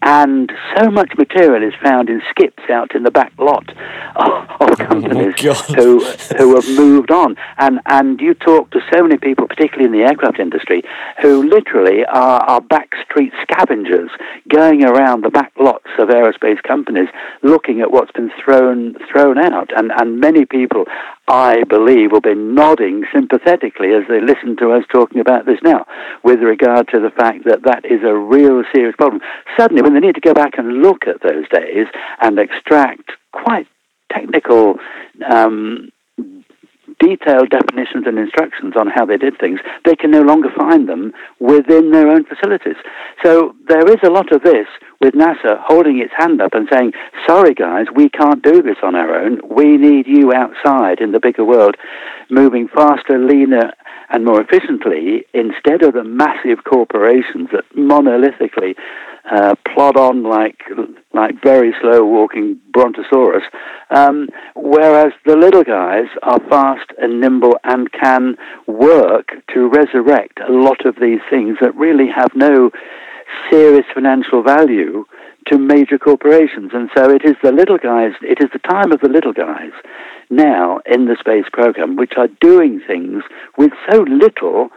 And so much material is found in skips out in the back lot of companies who have moved on. And you talk to so many people, particularly in the aircraft industry, who literally are back street scavengers going around the back lots of aerospace companies looking at what's been thrown out. And many people, I believe, will be nodding sympathetically as they listen to us talking about this now with regard to the fact that is a real serious problem. Suddenly, when they need to go back and look at those days and extract quite technical, detailed definitions and instructions on how they did things, they can no longer find them within their own facilities. So there is a lot of this with NASA holding its hand up and saying, sorry guys, we can't do this on our own. We need you outside in the bigger world, moving faster, leaner, and more efficiently, instead of the massive corporations that monolithically plod on like very slow walking brontosaurus, whereas the little guys are fast and nimble and can work to resurrect a lot of these things that really have no serious financial value to major corporations. And so it is the little guys, it is the time of the little guys now in the space program, which are doing things with so little,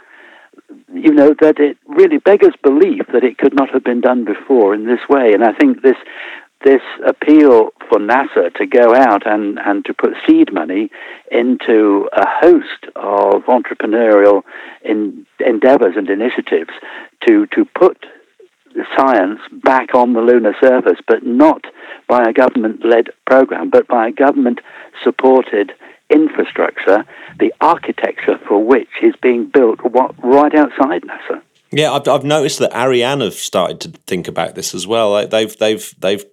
you know, that it really beggars belief that it could not have been done before in this way. And I think this appeal for NASA to go out and to put seed money into a host of entrepreneurial endeavors and initiatives to put science back on the lunar surface, but not by a government-led program, but by a government-supported infrastructure, the architecture for which is being built right outside NASA. Yeah, I've noticed that Ariane have started to think about this as well. They've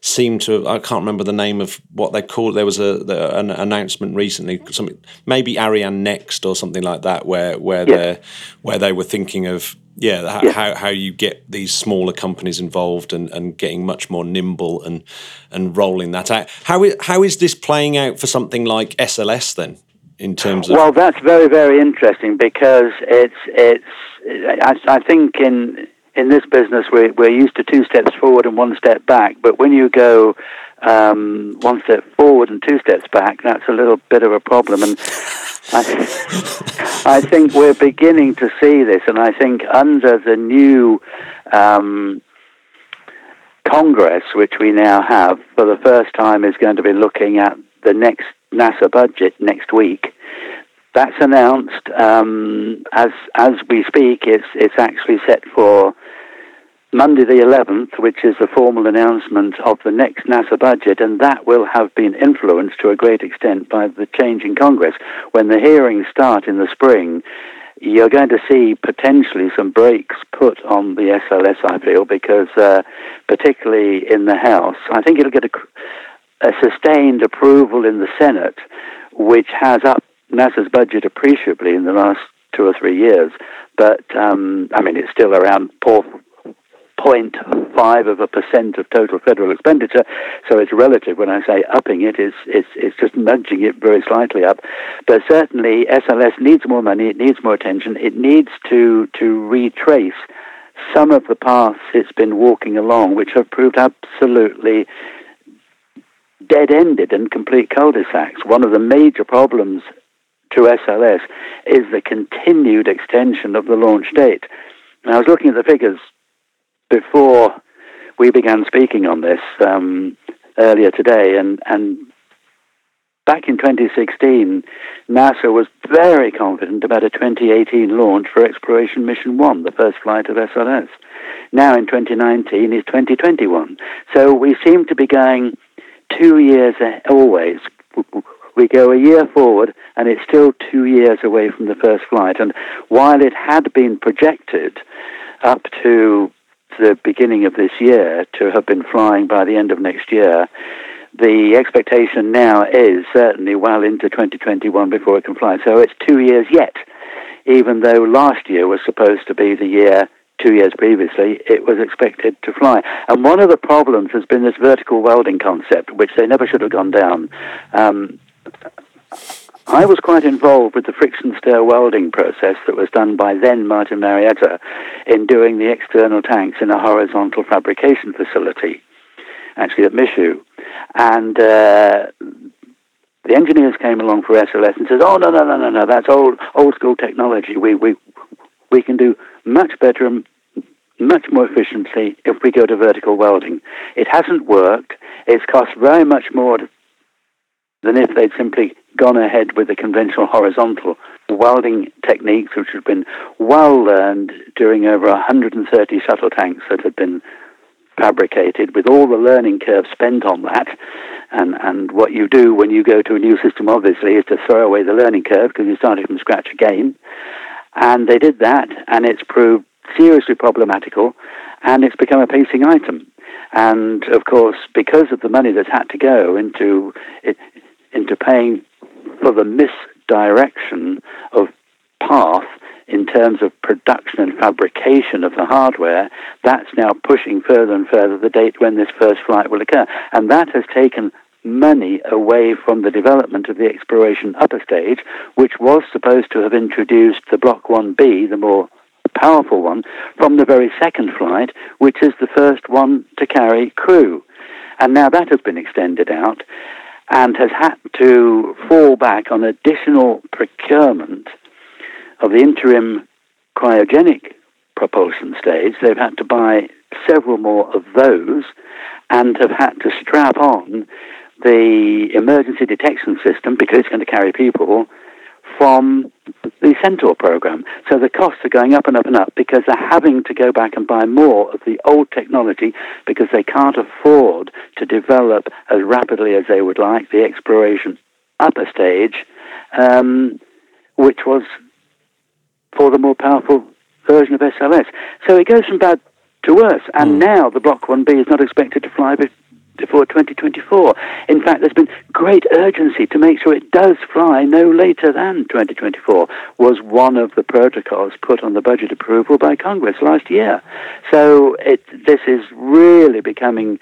seemed to. I can't remember the name of what they called. There was an announcement recently, something maybe Ariane Next or something like that, where they were thinking of. Yeah. How you get these smaller companies involved and getting much more nimble and rolling that out. How is this playing out for something like SLS then, in terms of? Well, that's very, very interesting because it's I think in in this business, we're used to 2 steps forward and 1 step back. But when you go 1 step forward and 2 steps back, that's a little bit of a problem. And I think we're beginning to see this. And I think under the new Congress, which we now have, for the first time is going to be looking at the next NASA budget next week. That's announced as we speak. It's actually set for Monday the 11th, which is the formal announcement of the next NASA budget, and that will have been influenced to a great extent by the change in Congress. When the hearings start in the spring, you're going to see potentially some brakes put on the SLS, I feel, because particularly in the House, I think it'll get a sustained approval in the Senate, which has up NASA's budget appreciably in the last 2 or 3 years, but I mean it's still around 0.5% of total federal expenditure, so it's relative. When I say upping it, it's just nudging it very slightly up. But certainly SLS needs more money, it needs more attention, it needs to retrace some of the paths it's been walking along, which have proved absolutely dead-ended and complete cul-de-sacs. One of the major problems to SLS is the continued extension of the launch date. And I was looking at the figures before we began speaking on this earlier today, and back in 2016, NASA was very confident about a 2018 launch for Exploration Mission 1, the first flight of SLS. Now in 2019 is 2021. So we seem to be going 2 years always. We go a year forward, and it's still 2 years away from the first flight. And while it had been projected up to the beginning of this year to have been flying by the end of next year, the expectation now is certainly well into 2021 before it can fly. So it's 2 years yet, even though last year was supposed to be the year 2 years previously, it was expected to fly. And one of the problems has been this vertical welding concept, which they never should have gone down. I was quite involved with the friction stir welding process that was done by then Martin Marietta in doing the external tanks in a horizontal fabrication facility, actually at Michoud. And the engineers came along for SLS and said, oh, no, that's old school technology. We can do much better and much more efficiently if we go to vertical welding. It hasn't worked. It's cost very much more than if they'd simply gone ahead with the conventional horizontal welding techniques, which had been well learned during over 130 shuttle tanks that had been fabricated, with all the learning curve spent on that. And what you do when you go to a new system, obviously, is to throw away the learning curve because you started from scratch again. And they did that, and it's proved seriously problematical, and it's become a pacing item. And, of course, because of the money that's had to go into paying for the misdirection of path in terms of production and fabrication of the hardware, that's now pushing further and further the date when this first flight will occur. And that has taken money away from the development of the exploration upper stage, which was supposed to have introduced the Block 1B, the more powerful one, from the very second flight, which is the first one to carry crew. And now that has been extended out and has had to fall back on additional procurement of the interim cryogenic propulsion stage. They've had to buy several more of those and have had to strap on the emergency detection system, because it's going to carry people, from the Centaur program. So the costs are going up and up and up because they're having to go back and buy more of the old technology because they can't afford to develop as rapidly as they would like the exploration upper stage, which was for the more powerful version of SLS. So it goes from bad to worse. And now the Block 1B is not expected to fly before 2024. In fact, there's been great urgency to make sure it does fly no later than 2024, was one of the protocols put on the budget approval by Congress last year. So this is really becoming,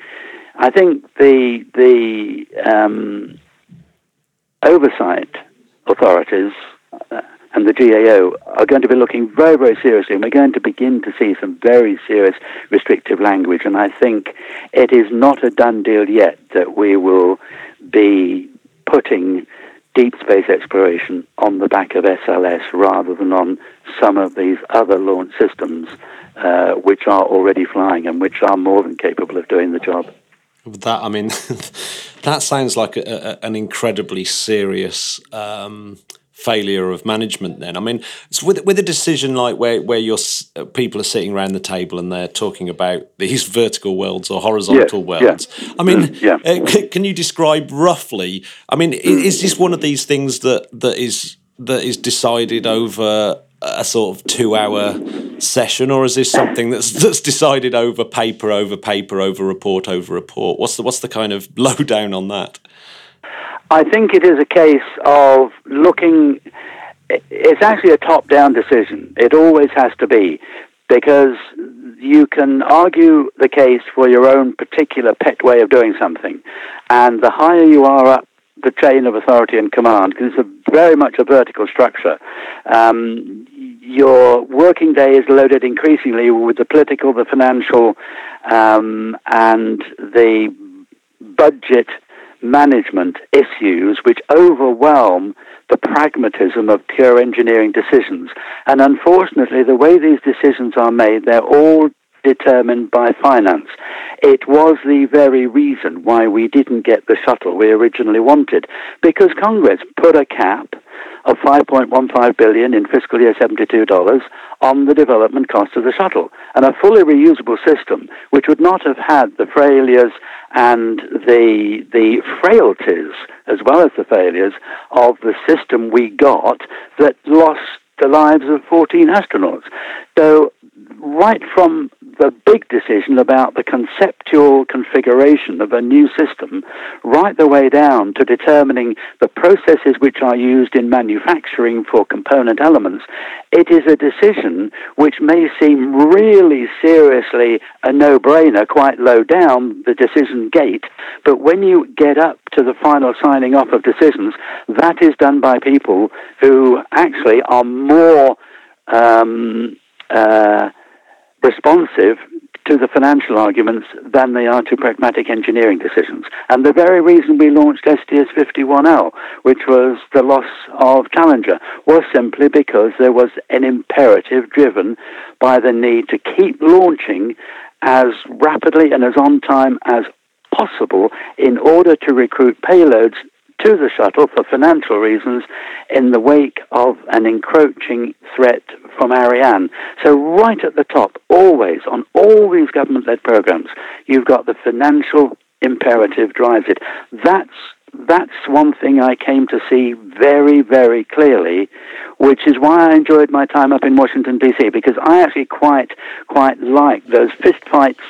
I think, the oversight authorities and the GAO are going to be looking very, very seriously, and we're going to begin to see some very serious restrictive language. And I think it is not a done deal yet that we will be putting deep space exploration on the back of SLS rather than on some of these other launch systems which are already flying and which are more than capable of doing the job. That, I mean, that sounds like an incredibly serious failure of management then. I mean, it's with a decision like where your people are sitting around the table and they're talking about these vertical worlds or horizontal worlds. Yeah. I mean, can you describe roughly, I mean, is this one of these things that is decided over a sort of 2-hour session, or is this something that's decided over paper, over report, What's the kind of lowdown on that? I think it is a case of looking. It's actually a top-down decision. It always has to be, because you can argue the case for your own particular pet way of doing something, and the higher you are up the chain of authority and command, because it's very much a vertical structure. Your working day is loaded increasingly with the political, the financial, and the budget management issues, which overwhelm the pragmatism of pure engineering decisions. And unfortunately, the way these decisions are made, they're all determined by finance. It was the very reason why we didn't get the shuttle we originally wanted, because Congress put a cap of $5.15 billion in fiscal year $72 on the development cost of the shuttle. And a fully reusable system, which would not have had the failures and the frailties, as well as the failures, of the system we got that lost the lives of 14 astronauts. So right from the big decision about the conceptual configuration of a new system, right the way down to determining the processes which are used in manufacturing for component elements, it is a decision which may seem really seriously a no-brainer, quite low down the decision gate, but when you get up to the final signing off of decisions, that is done by people who actually are more responsive to the financial arguments than they are to pragmatic engineering decisions. And the very reason we launched STS-51L, which was the loss of Challenger, was simply because there was an imperative driven by the need to keep launching as rapidly and as on time as possible in order to recruit payloads to the shuttle for financial reasons in the wake of an encroaching threat from Ariane. So right at the top, always, on all these government-led programs, you've got the financial imperative drives it. That's one thing I came to see very, very clearly, which is why I enjoyed my time up in Washington, D.C., because I actually quite like those fist fights,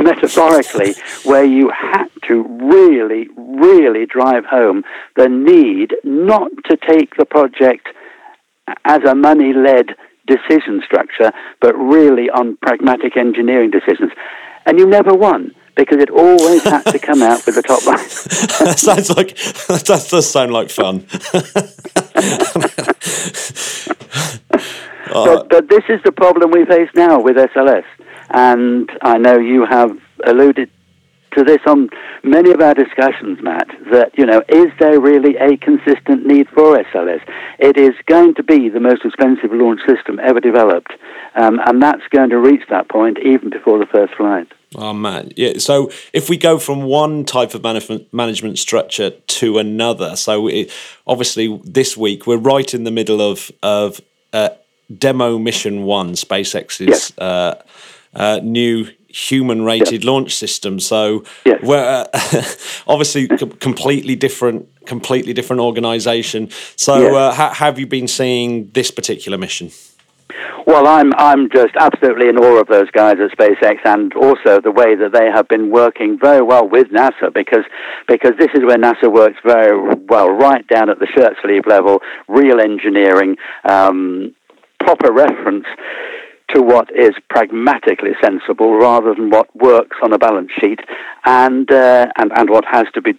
metaphorically, where you had to really, really drive home the need not to take the project as a money-led decision structure, but really on pragmatic engineering decisions. And you never won, because it always had to come out with the top line. That does sound like fun. But this is the problem we face now with SLS. And I know you have alluded to this on many of our discussions, Matt, that, you know, is there really a consistent need for SLS? It is going to be the most expensive launch system ever developed, and that's going to reach that point even before the first flight. Oh, man. Yeah. So if we go from one type of management structure to another, so obviously this week we're right in the middle of Demo Mission 1, SpaceX's... Yes. New human-rated launch system. So we're obviously completely different organisation. So have you been seeing this particular mission? Well, I'm just absolutely in awe of those guys at SpaceX, and also the way that they have been working very well with NASA, because this is where NASA works very well, right down at the shirt sleeve level, real engineering, proper reference to what is pragmatically sensible rather than what works on a balance sheet and what has to be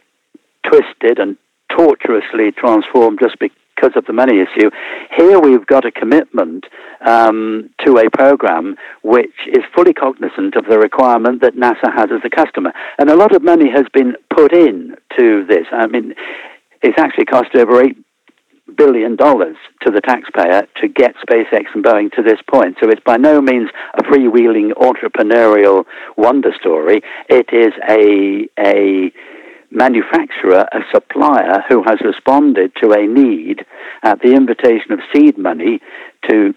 twisted and torturously transformed just because of the money issue. Here we've got a commitment to a program which is fully cognizant of the requirement that NASA has as a customer. And a lot of money has been put in to this. I mean, it's actually cost over $8 billion to the taxpayer to get SpaceX and Boeing to this point. So it's by no means a freewheeling entrepreneurial wonder story. It is a manufacturer, a supplier who has responded to a need at the invitation of seed money to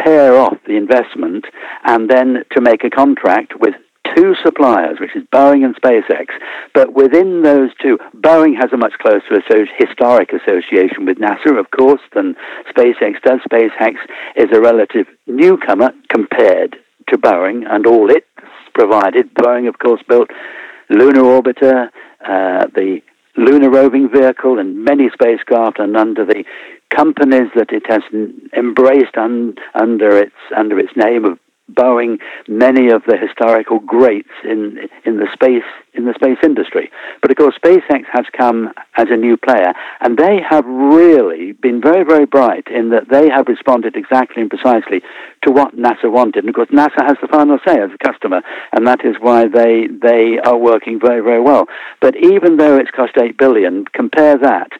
pair off the investment and then to make a contract with two suppliers, which is Boeing and SpaceX. But within those two, Boeing has a much closer historic association with NASA, of course, than SpaceX does. SpaceX is a relative newcomer compared to Boeing and all it's provided. Boeing, of course, built Lunar Orbiter, the Lunar Roving Vehicle, and many spacecraft, and under the companies that it has embraced under its name of Boeing, many of the historical greats in the space industry. But of course, SpaceX has come as a new player, and they have really been very, very bright in that they have responded exactly and precisely to what NASA wanted. And of course, NASA has the final say as a customer, and that is why they are working very, very well. But even though it's cost $8 billion, compare that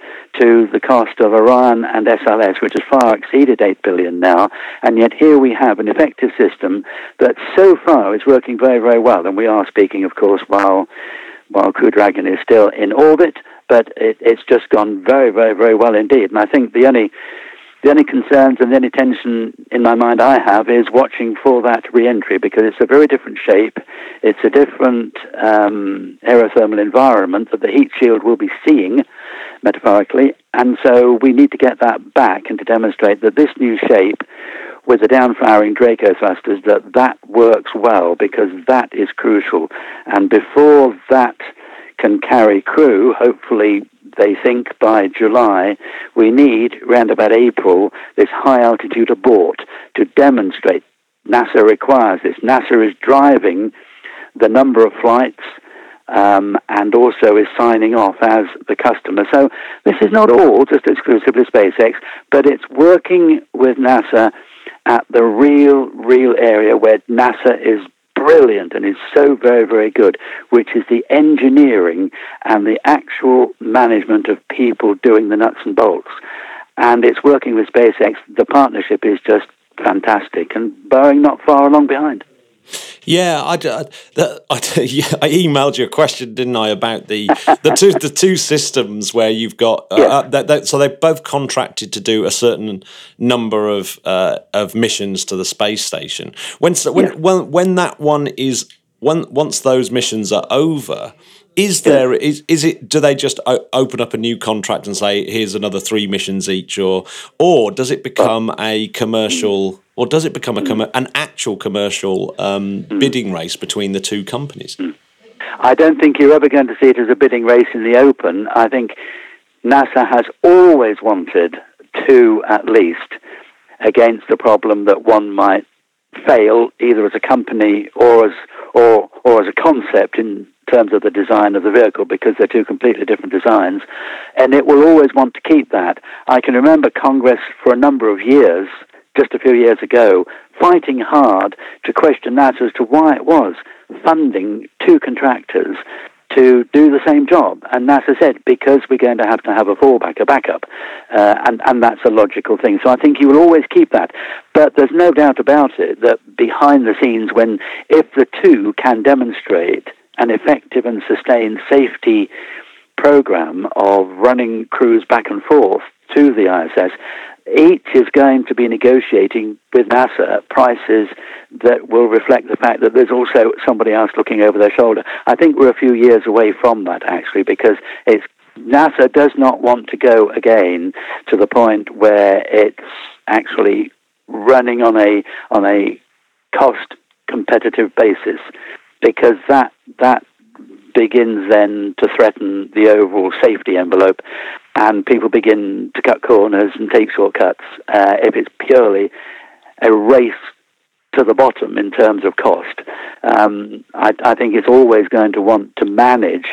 to the cost of Orion and SLS, which has far exceeded $8 billion now, and yet here we have an effective system that so far is working very, very well. And we are speaking, of course, while Crew Dragon is still in orbit, but it's just gone very, very, very well indeed. And I think the only concerns and the only tension in my mind I have is watching for that re-entry, because it's a very different shape. It's a different aerothermal environment that the heat shield will be seeing, metaphorically. And so we need to get that back and to demonstrate that this new shape with the down-firing Draco thrusters, that works well, because that is crucial. And before that can carry crew, hopefully they think by July, we need, round about April, this high-altitude abort to demonstrate NASA requires this. NASA is driving the number of flights and also is signing off as the customer. So this is not all just exclusively SpaceX, but it's working with NASA at the real, real area where NASA is brilliant and is so very, very good, which is the engineering and the actual management of people doing the nuts and bolts. And it's working with SpaceX. The partnership is just fantastic, and Boeing not far along behind. Yeah, I emailed you a question, didn't I, about the two systems where you've got so they're both contracted to do a certain number of missions to the space station. Once those missions are over, do they just open up a new contract and say here's another 3 missions each, or does it become a commercial? Or does it become an actual commercial bidding race between the two companies? I don't think you're ever going to see it as a bidding race in the open. I think NASA has always wanted to, at least, against the problem that one might fail either as a company or as a concept in terms of the design of the vehicle, because they're two completely different designs, and it will always want to keep that. I can remember Congress for a number of years, just a few years ago, fighting hard to question NASA as to why it was funding two contractors to do the same job. And NASA said, because we're going to have a fallback, a backup. And that's a logical thing. So I think you will always keep that. But there's no doubt about it that behind the scenes, if the two can demonstrate an effective and sustained safety program of running crews back and forth to the ISS, each is going to be negotiating with NASA at prices that will reflect the fact that there's also somebody else looking over their shoulder. I think we're a few years away from that, actually, because NASA does not want to go again to the point where it's actually running on a cost competitive basis, because that begins then to threaten the overall safety envelope, and people begin to cut corners and take shortcuts if it's purely a race to the bottom in terms of cost. I think it's always going to want to manage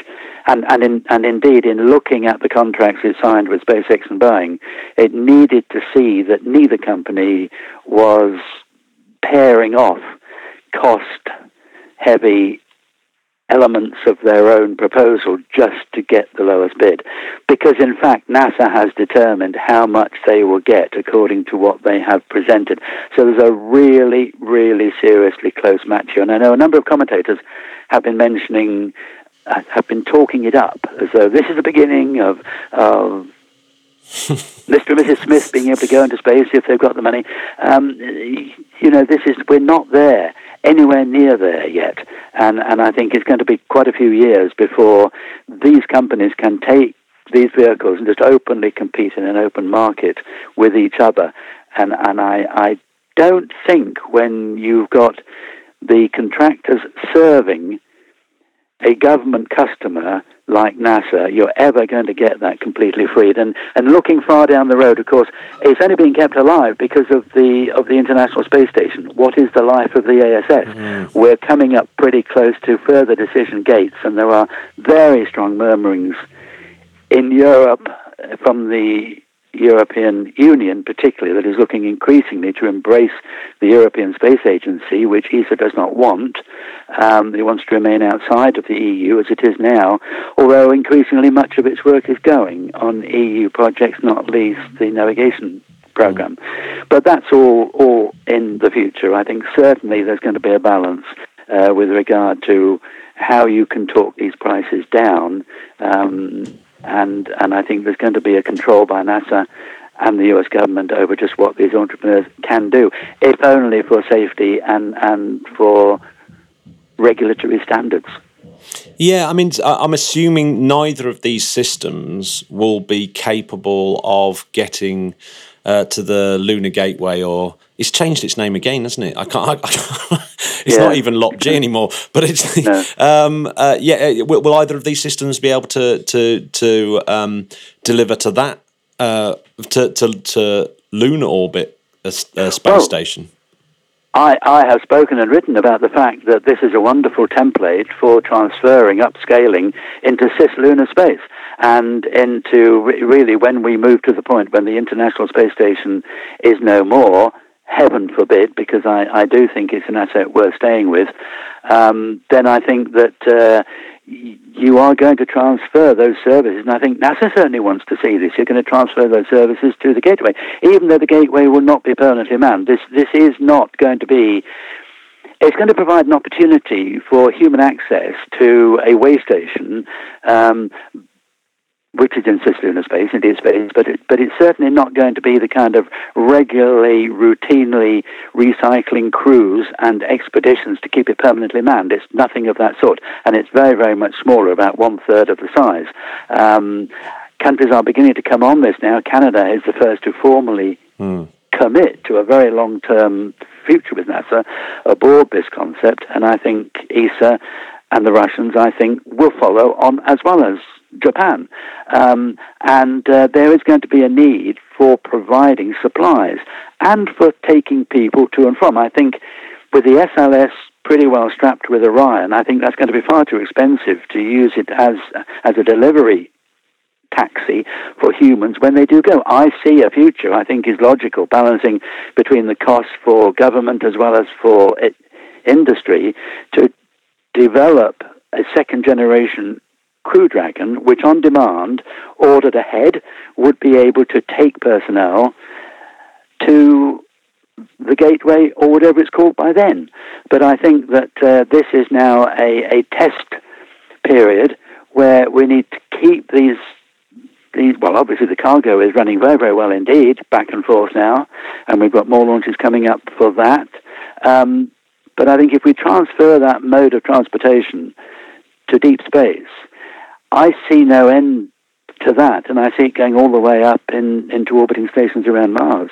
And indeed, in looking at the contracts it signed with SpaceX and Boeing, it needed to see that neither company was pairing off cost-heavy elements of their own proposal just to get the lowest bid. Because, in fact, NASA has determined how much they will get according to what they have presented. So there's a really, really seriously close match here. And I know a number of commentators have been mentioning, have been talking it up as though this is the beginning of Mr. and Mrs. Smith being able to go into space if they've got the money. You know, this is, we're not there, anywhere near there yet. And I think it's going to be quite a few years before these companies can take these vehicles and just openly compete in an open market with each other. And I don't think when you've got the contractors serving a government customer like NASA, you're ever going to get that completely freed. And looking far down the road, of course, it's only being kept alive because of the International Space Station. What is the life of the ISS? Mm. We're coming up pretty close to further decision gates, and there are very strong murmurings in Europe from the European Union, particularly, that is looking increasingly to embrace the European Space Agency, which ESA does not want. It wants to remain outside of the EU as it is now, although increasingly much of its work is going on EU projects, not least the navigation program. But that's all in the future. I think certainly there's going to be a balance with regard to how you can talk these prices down. And I think there's going to be a control by NASA and the U.S. government over just what these entrepreneurs can do, if only for safety and for regulatory standards. Yeah, I mean, I'm assuming neither of these systems will be capable of getting to the Lunar Gateway, or it's changed its name again, hasn't it? I can't it's not even LOPG anymore, but it's will either of these systems be able to deliver to that to lunar orbit a space station? I have spoken and written about the fact that this is a wonderful template for transferring, upscaling into cislunar space, and into really when we move to the point when the International Space Station is no more, heaven forbid, because I do think it's an asset worth staying with, then I think that you are going to transfer those services, and I think NASA certainly wants to see this. You're going to transfer those services to the Gateway, even though the Gateway will not be permanently manned. This is not going to be... It's going to provide an opportunity for human access to a way station, which is in cislunar space, it is space, but it's certainly not going to be the kind of regularly, routinely recycling crews and expeditions to keep it permanently manned. It's nothing of that sort, and it's very, very much smaller, about 1/3 of the size. Countries are beginning to come on this now. Canada is the first to formally commit to a very long-term future with NASA aboard this concept, and I think ESA and the Russians, I think, will follow on, as well as Japan. There is going to be a need for providing supplies and for taking people to and from. I think with the SLS pretty well strapped with Orion, I think that's going to be far too expensive to use it as a delivery taxi for humans when they do go. I see a future, I think, is logical, balancing between the cost for government as well as for industry to develop a second-generation Crew Dragon, which on demand, ordered ahead, would be able to take personnel to the Gateway or whatever it's called by then. But I think that this is now a test period where we need to keep these. Well, obviously the cargo is running very, very well indeed, back and forth now, and we've got more launches coming up for that. But I think if we transfer that mode of transportation to deep space, I see no end to that, and I see it going all the way up into orbiting stations around Mars,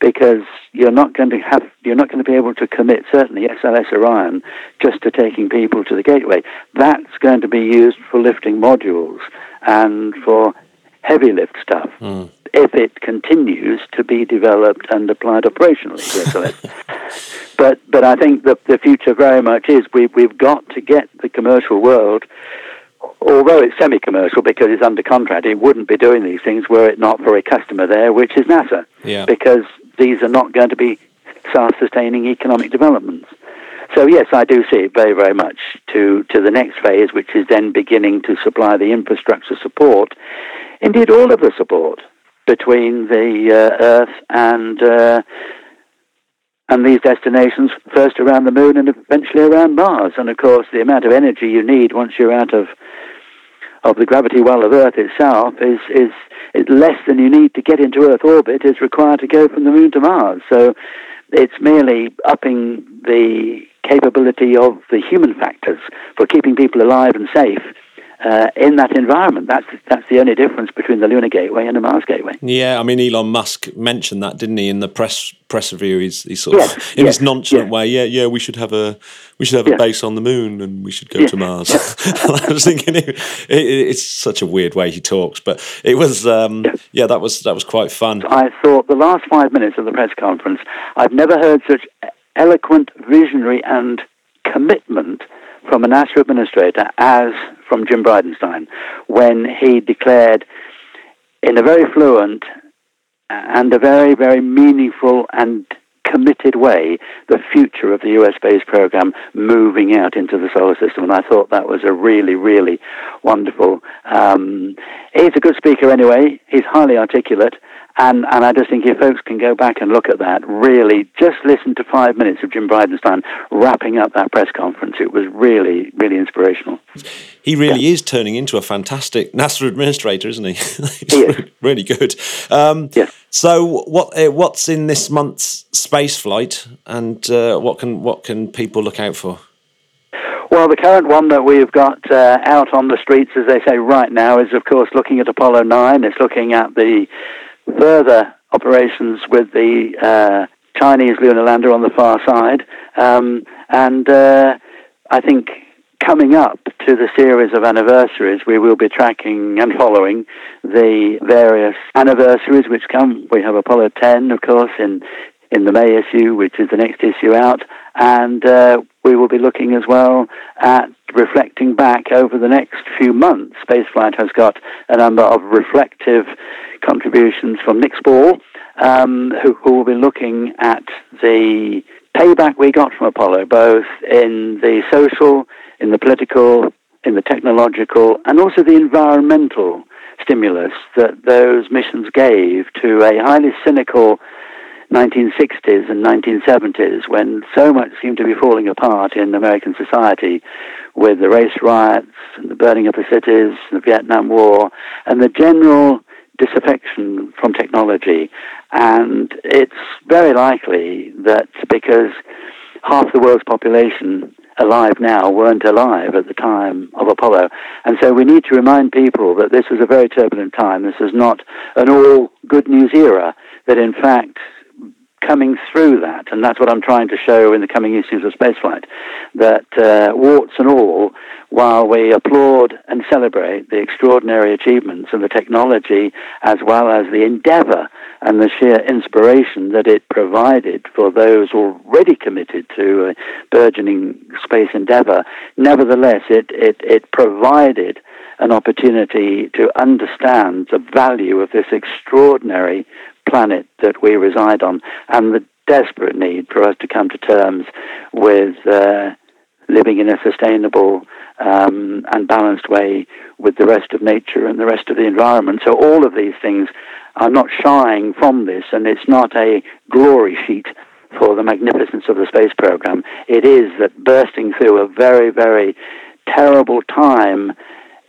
because you're not going to be able to commit, certainly SLS Orion, just to taking people to the Gateway. That's going to be used for lifting modules and for heavy lift stuff. Mm. If it continues to be developed and applied operationally to SLS. but I think the future very much is we've got to get the commercial world although it's semi-commercial because it's under contract, it wouldn't be doing these things were it not for a customer there, which is NASA, because these are not going to be self-sustaining economic developments. So yes, I do see it very, very much to the next phase, which is then beginning to supply the infrastructure support, indeed all of the support between the Earth and these destinations, first around the Moon and eventually around Mars. And of course, the amount of energy you need once you're out of the gravity well of Earth itself is less than you need to get into Earth orbit is required to go from the Moon to Mars. So it's merely upping the capability of the human factors for keeping people alive and safe in that environment. That's the only difference between the Lunar Gateway and the Mars Gateway. Yeah, I mean, Elon Musk mentioned that, didn't he, in the press review? He's sort of in his nonchalant way. Yeah, we should have a base on the Moon, and we should go to Mars. I was thinking it's such a weird way he talks, but it was that was quite fun. I thought the last 5 minutes of the press conference, I've never heard such eloquent visionary and commitment from a NASA administrator as from Jim Bridenstine, when he declared in a very fluent and a very, very meaningful and committed way the future of the US space program moving out into the solar system. And I thought that was a really, really wonderful... he's a good speaker anyway. He's highly articulate. And I just think if folks can go back and look at that, really just listen to 5 minutes of Jim Bridenstine wrapping up that press conference. It was really, really inspirational. He really is turning into a fantastic NASA administrator, isn't he? He's really good. So what's in this month's space flight, and what can people look out for? Well, the current one that we've got out on the streets, as they say right now, is, of course, looking at Apollo 9. It's looking at the further operations with the Chinese lunar lander on the far side. I think coming up to the series of anniversaries, we will be tracking and following the various anniversaries which come. We have Apollo 10, of course, in the May issue, which is the next issue out. And we will be looking as well at reflecting back over the next few months. Spaceflight has got a number of reflective contributions from Nick Spall, who will be looking at the payback we got from Apollo, both in the social, in the political, in the technological, and also the environmental stimulus that those missions gave to a highly cynical 1960s and 1970s, when so much seemed to be falling apart in American society, with the race riots and the burning of the cities, the Vietnam War, and the general disaffection from technology. And it's very likely that because half the world's population alive now weren't alive at the time of Apollo. And so we need to remind people that this was a very turbulent time. This is not an all good news era, that in fact coming through that, and that's what I'm trying to show in the coming issues of Spaceflight, that warts and all, while we applaud and celebrate the extraordinary achievements and the technology, as well as the endeavour and the sheer inspiration that it provided for those already committed to a burgeoning space endeavour, nevertheless it provided an opportunity to understand the value of this extraordinary planet that we reside on, and the desperate need for us to come to terms with living in a sustainable and balanced way with the rest of nature and the rest of the environment. So all of these things are not shying from this, and it's not a glory sheet for the magnificence of the space program. It is that bursting through a very, very terrible time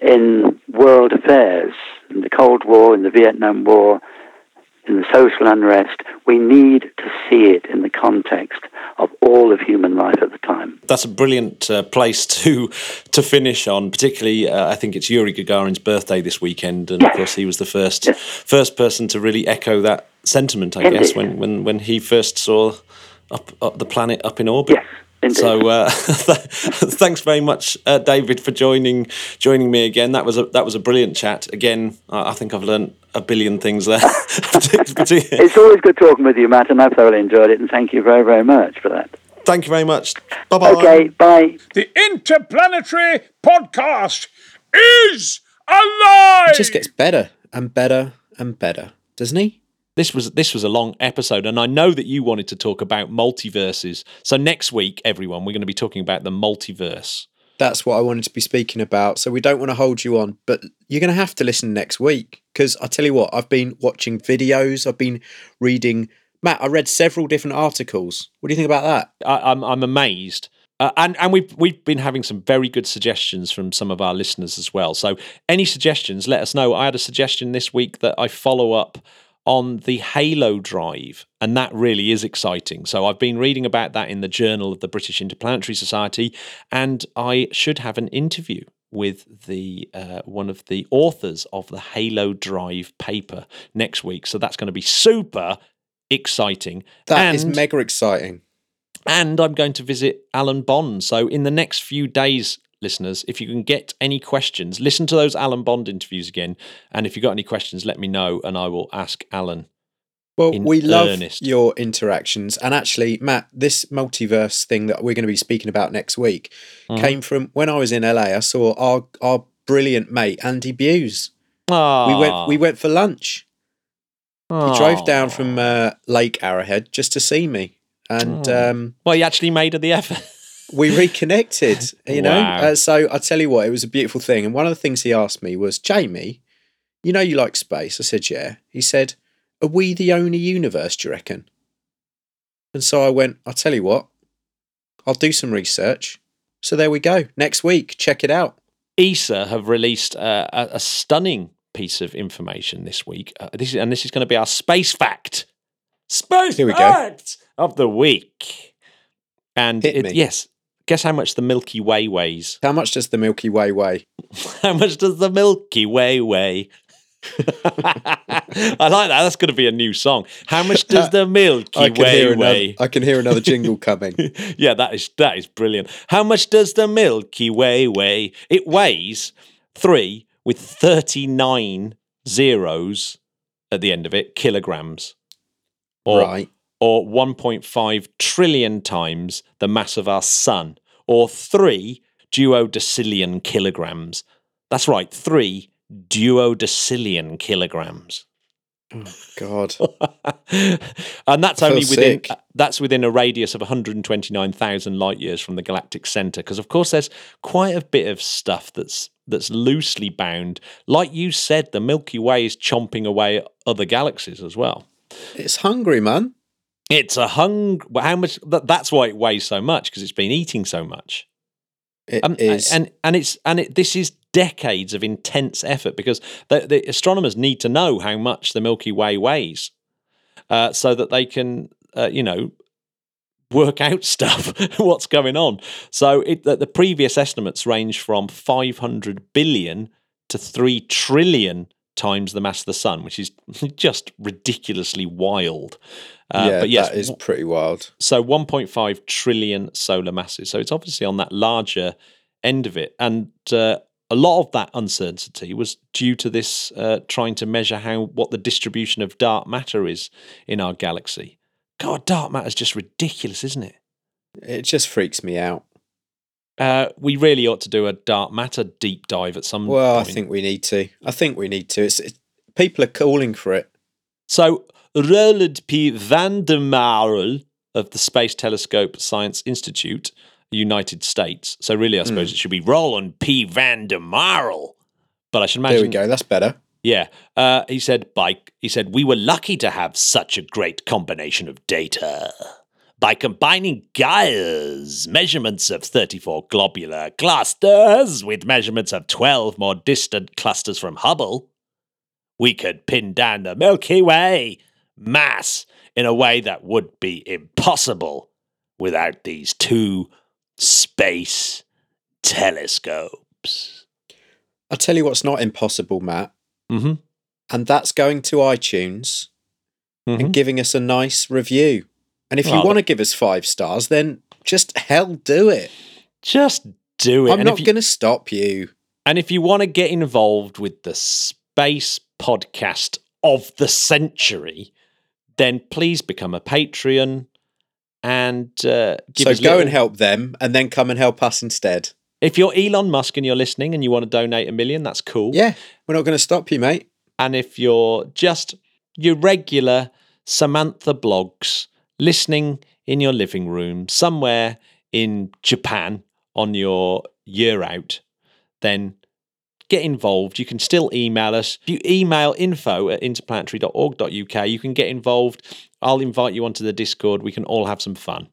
in world affairs, in the Cold War, in the Vietnam War, in the social unrest, we need to see it in the context of all of human life at the time. That's a brilliant place to finish on, particularly I think it's Yuri Gagarin's birthday this weekend, and of course he was the first person to really echo that sentiment, I guess, when he first saw up the planet up in orbit. Yes. Indeed. So thanks very much, David, for joining me again. That was a brilliant chat. Again, I think I've learned a billion things there. It's always good talking with you, Matt, and I've thoroughly enjoyed it, and thank you very, very much for that. Thank you very much. Bye-bye. Okay, bye. The Interplanetary Podcast. is alive! It just gets better and better and better, doesn't he? This was a long episode, and I know that you wanted to talk about multiverses. So next week, everyone, we're going to be talking about the multiverse. That's what I wanted to be speaking about. So we don't want to hold you on, but you're going to have to listen next week, because I tell you what, I've been watching videos, I've been reading. Matt, I read several different articles. What do you think about that? I'm amazed. And we've been having some very good suggestions from some of our listeners as well. So any suggestions, let us know. I had a suggestion this week that I follow up on the Halo Drive, and that really is exciting. So I've been reading about that in the Journal of the British Interplanetary Society, and I should have an interview with the one of the authors of the Halo Drive paper next week. So that's going to be super exciting. That is mega exciting. And I'm going to visit Alan Bond. So in the next few days, listeners, if you can get any questions, listen to those Alan Bond interviews again. And if you've got any questions, let me know and I will ask Alan. Well, we love your interactions. And actually, Matt, this multiverse thing that we're going to be speaking about next week came from when I was in LA. I saw our brilliant mate, Andy Buse. We went for lunch. Aww. He drove down from Lake Arrowhead just to see me. And well, he actually made the effort. We reconnected, you know. Wow. So I tell you what, it was a beautiful thing. And one of the things he asked me was, Jamie, you know you like space. I said, yeah. He said, are we the only universe, do you reckon? And so I went, I'll tell you what, I'll do some research. So there we go. Next week, check it out. ESA have released a stunning piece of information this week. This is going to be our space fact. Space fact of the week. And yes, guess how much the Milky Way weighs. How much does the Milky Way weigh? How much does the Milky Way weigh? I like that. That's going to be a new song. How much does the Milky Way weigh? I can hear another jingle coming. Yeah, that is brilliant. How much does the Milky Way weigh? It weighs 3 with 39 zeros at the end of it, kilograms. Or 1.5 trillion times the mass of our sun, or 3 duodecillion kilograms. That's right, 3 duodecillion kilograms. Oh, God. And that's only within sick. That's within a radius of 129,000 light years from the galactic centre, because, of course, there's quite a bit of stuff that's loosely bound. Like you said, the Milky Way is chomping away at other galaxies as well. It's hungry, man. It's a hungry... How much? That's why it weighs so much, because it's been eating so much. It is, this is decades of intense effort, because the astronomers need to know how much the Milky Way weighs, so that they can, work out stuff what's going on. So the previous estimates range from 500 billion to 3 trillion times the mass of the sun, which is just ridiculously wild. That is pretty wild. So 1.5 trillion solar masses. So it's obviously on that larger end of it. And a lot of that uncertainty was due to this trying to measure what the distribution of dark matter is in our galaxy. God, dark matter is just ridiculous, isn't it? It just freaks me out. We really ought to do a dark matter deep dive at some point. I think we need to. It's people are calling for it. So Roland P. van der Marel of the Space Telescope Science Institute, United States. So really, I suppose it should be Roland P. van der Marel. But I should imagine... There we go, that's better. Yeah. He said, we were lucky to have such a great combination of data. By combining Gaia's measurements of 34 globular clusters with measurements of 12 more distant clusters from Hubble, we could pin down the Milky Way mass in a way that would be impossible without these two space telescopes. I'll tell you what's not impossible, Matt. Mm-hmm. And that's going to iTunes and giving us a nice review. And if you want to give us 5 stars, then just do it. Just do it. I'm not going to stop you. And if you want to get involved with the space podcast of the century, then please become a Patreon and give us... So go and help them and then come and help us instead. If you're Elon Musk and you're listening and you want to donate $1 million, that's cool. Yeah, we're not going to stop you, mate. And if you're just your regular Samantha Blogs listening in your living room somewhere in Japan on your year out, then get involved. You can still email us. If you email info@interplanetary.org.uk, you can get involved. I'll invite you onto the Discord. We can all have some fun.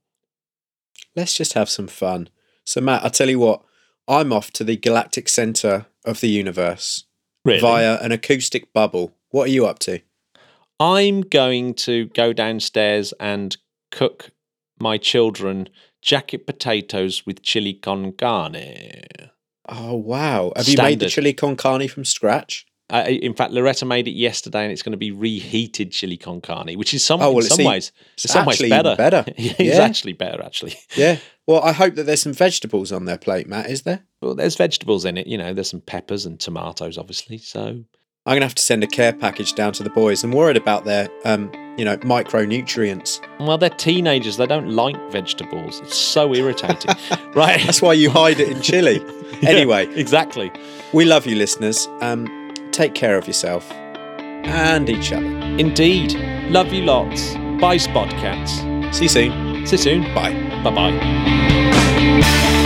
Let's just have some fun. So, Matt, I tell you what, I'm off to the galactic centre of the universe. Really? Via an acoustic bubble. What are you up to? I'm going to go downstairs and cook my children jacket potatoes with chili con carne. Oh, wow. Have you made the chili con carne from scratch? In fact, Loretta made it yesterday, and it's going to be reheated chili con carne, which is in some ways better. It's actually better, actually. Yeah. Well, I hope that there's some vegetables on their plate, Matt, is there? Well, there's vegetables in it. You know, there's some peppers and tomatoes, obviously, so... I'm going to have to send a care package down to the boys. I'm worried about their, micronutrients. Well, they're teenagers. They don't like vegetables. It's so irritating, right? That's why you hide it in chili. Anyway. Yeah, exactly. We love you, listeners. Take care of yourself and each other. Indeed. Love you lots. Bye, Spotcats. See you soon. Bye. Bye-bye.